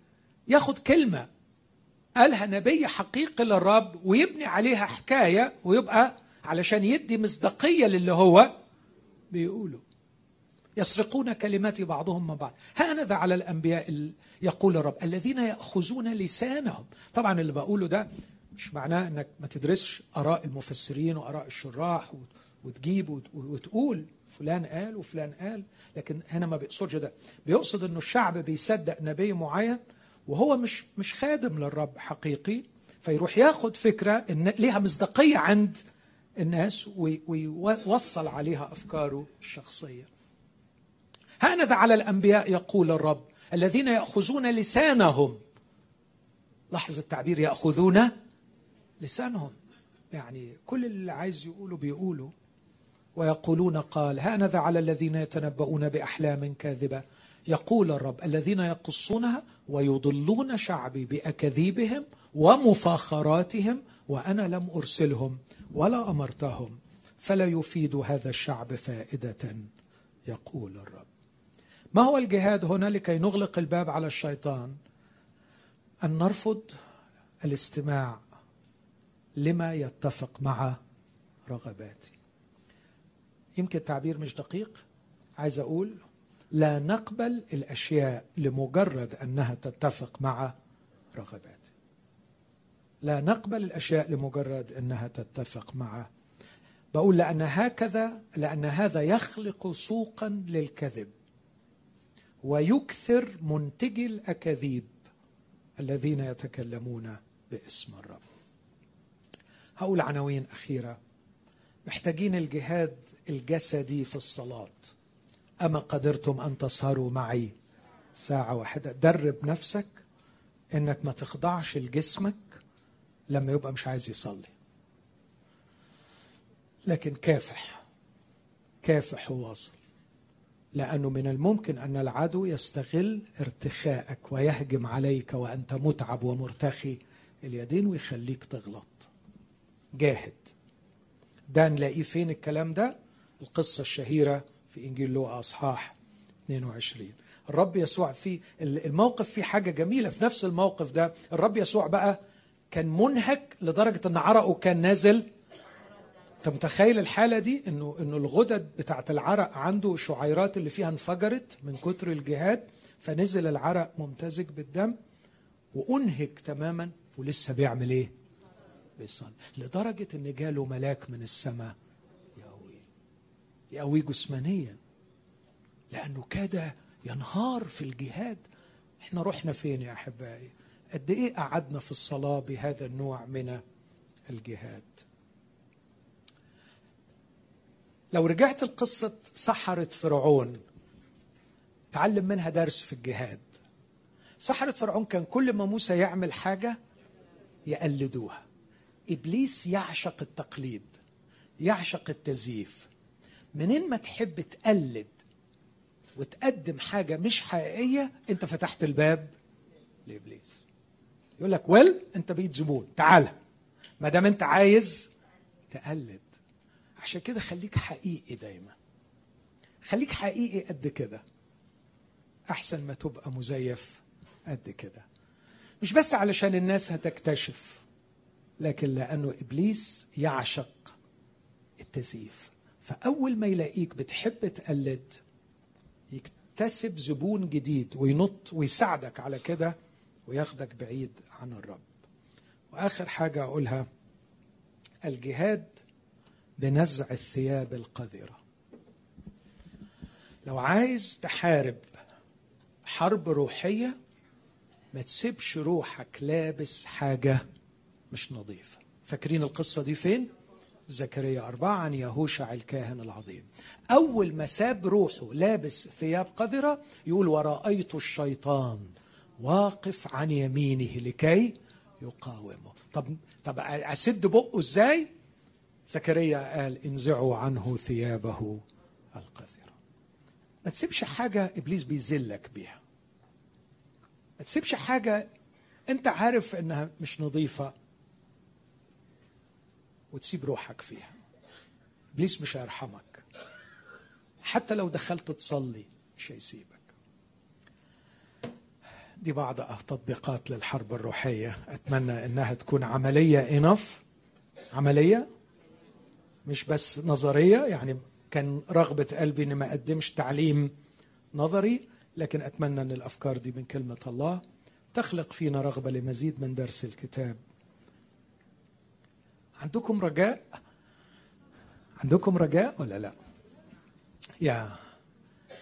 ياخد كلمة قالها نبي حقيقي للرب ويبني عليها حكاية، ويبقى علشان يدي مصداقية للي هو بيقوله. يسرقون كلماتي بعضهم من بعض، هانذ على الأنبياء يقول الرب الذين يأخذون لسانهم. طبعا اللي بقوله ده مش معناه انك ما تدرسش آراء المفسرين وآراء الشراح وتجيب وتقول فلان قال وفلان قال، لكن هنا ما بيقصدش ده. بيقصد انه الشعب بيصدق نبي معين وهو مش مش خادم للرب حقيقي، فيروح ياخد فكرة ان ليها مصداقية عند الناس ويوصل عليها أفكاره الشخصية. هانذ على الأنبياء يقول الرب الذين يأخذون لسانهم. لاحظ التعبير، يأخذون لسانهم، يعني كل اللي عايز يقوله بيقوله. ويقولون قال هانذ على الذين يتنبؤون بأحلام كاذبة يقول الرب الذين يقصونها ويضلون شعبي بأكاذيبهم ومفاخراتهم، وأنا لم أرسلهم ولا أمرتهم فلا يفيد هذا الشعب فائدة يقول الرب. ما هو الجهاد هنا لكي نغلق الباب على الشيطان؟ أن نرفض الاستماع لما يتفق مع رغباتي. يمكن التعبير مش دقيق، عايز أقول لا نقبل الأشياء لمجرد أنها تتفق مع رغباتي. لا نقبل الأشياء لمجرد أنها تتفق مع، بقول لأن هكذا، لأن هذا يخلق سوقا للكذب ويكثر منتجي الأكاذيب الذين يتكلمون باسم الرب. هقول عناوين أخيرة. محتاجين الجهاد الجسدي في الصلاة. أما قدرتم أن تسهروا معي ساعة واحدة. درب نفسك إنك ما تخضعش لجسمك لما يبقى مش عايز يصلي، لكن كافح كافح وواصل، لأنه من الممكن أن العدو يستغل ارتخاءك ويهجم عليك وأنت متعب ومرتخي اليدين ويخليك تغلط. جاهد. ده نلاقيه فين الكلام ده؟ القصة الشهيرة في إنجيل لوقا أصحاح اثنين وعشرين. الرب يسوع في الموقف، في حاجة جميلة في نفس الموقف ده، الرب يسوع بقى كان منهك لدرجة أن عرقه كان نازل. انت متخيل الحالة دي؟ انه انه الغدد بتاعت العرق عنده الشعيرات اللي فيها انفجرت من كتر الجهاد، فنزل العرق ممتزج بالدم وانهك تماما، ولسه بيعمل ايه؟ بيصلي، لدرجة ان جاله ملاك من السماء يقويه يقويه جسمانيا، لانه كاد ينهار في الجهاد. احنا رحنا فين يا احبائي؟ قد ايه قعدنا في الصلاة بهذا النوع من الجهاد؟ لو رجعت القصة سحرة فرعون تعلم منها درس في الجهاد. سحرة فرعون كان كل ما موسى يعمل حاجة يقلدوها. إبليس يعشق التقليد، يعشق التزييف. منين ما تحب تقلد وتقدم حاجة مش حقيقية انت فتحت الباب لإبليس. يقول لك ويل انت بقيت زبون، تعال ما دام انت عايز تقلد. عشان كده خليك حقيقي دايما، خليك حقيقي قد كده. أحسن ما تبقى مزيف قد كده. مش بس علشان الناس هتكتشف، لكن لأنه إبليس يعشق التزييف. فأول ما يلاقيك بتحب تقلد يكتسب زبون جديد وينط ويساعدك على كده وياخدك بعيد عن الرب. وآخر حاجة أقولها، الجهاد بنزع الثياب القذرة. لو عايز تحارب حرب روحية ما تسيبش روحك لابس حاجة مش نظيفة. فاكرين القصة دي فين؟ زكريا أربعة عن يهوشع الكاهن العظيم. أول ما ساب روحه لابس ثياب قذرة يقول ورأيت الشيطان واقف عن يمينه لكي يقاومه. طب طب أسد بقه إزاي؟ زكريا قال انزعوا عنه ثيابه القذرة. ما تسيبش حاجة إبليس بيذلك بيها، ما تسيبش حاجة أنت عارف إنها مش نظيفة وتسيب روحك فيها. إبليس مش هيرحمك، حتى لو دخلت تصلي مش هيسيبك. دي بعض التطبيقات للحرب الروحية، أتمنى إنها تكون عملية إنف، عملية مش بس نظرية. يعني كان رغبة قلبي إن ما أقدمش تعليم نظري، لكن أتمنى أن الأفكار دي من كلمة الله تخلق فينا رغبة لمزيد من درس الكتاب. عندكم رجاء؟ عندكم رجاء ولا لا؟ يا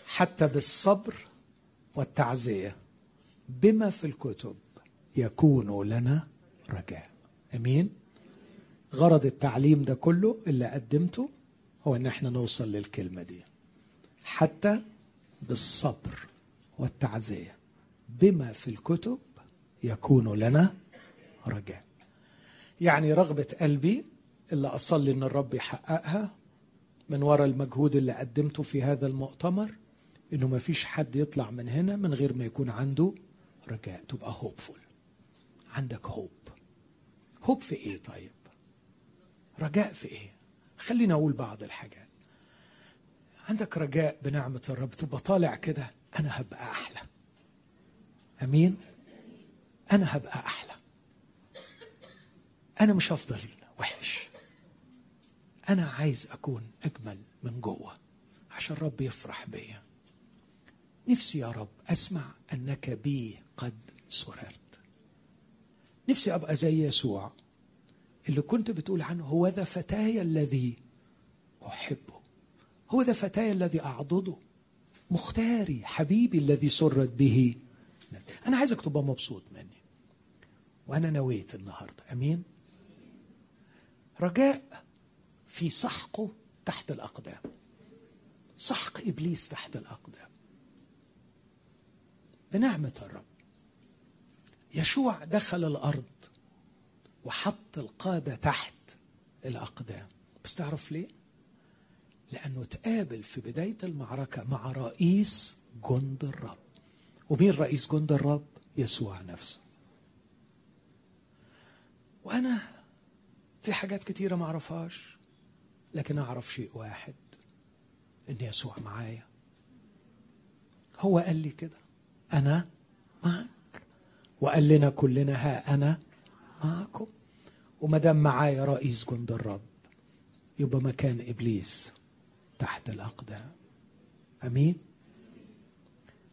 حتى بالصبر والتعزية بما في الكتب يكون لنا رجاء. أمين. غرض التعليم ده كله اللي قدمته هو أن احنا نوصل للكلمة دي، حتى بالصبر والتعزية بما في الكتب يكون لنا رجاء. يعني رغبة قلبي اللي أصلي أن الرب يحققها من وراء المجهود اللي قدمته في هذا المؤتمر، أنه ما فيش حد يطلع من هنا من غير ما يكون عنده رجاء. تبقى هوبفول، عندك هوب. هوب في إيه طيب؟ رجاء في إيه؟ خلينا أقول بعض الحاجات. عندك رجاء بنعمة الرب، تبقى طالع كده أنا هبقى أحلى. أمين؟ أنا هبقى أحلى، أنا مش هفضل وحش، أنا عايز أكون أجمل من جوه عشان الرب يفرح بيا. نفسي يا رب أسمع أنك بي قد سررت. نفسي أبقى زي يسوع اللي كنت بتقول عنه هو ذا فتاي الذي أحبه، هو ذا فتاي الذي أعضده، مختاري حبيبي الذي سرت به. أنا عايزك تبقى مبسوط مني، وأنا نويت النهاردة. أمين؟ رجاء في سحقه تحت الأقدام، سحق إبليس تحت الأقدام بنعمة الرب. يشوع دخل الأرض وحط القادة تحت الأقدام، بس تعرف ليه؟ لأنه تقابل في بداية المعركة مع رئيس جند الرب. ومين رئيس جند الرب؟ يسوع نفسه. وأنا في حاجات كتيرة ما أعرفهاش، لكن أعرف شيء واحد، إن يسوع معايا. هو قال لي كده أنا معك، وقال لنا كلنا ها أنا معكم. وما دام معايا رئيس جند الرب يبقى مكان إبليس تحت الأقدام. أمين؟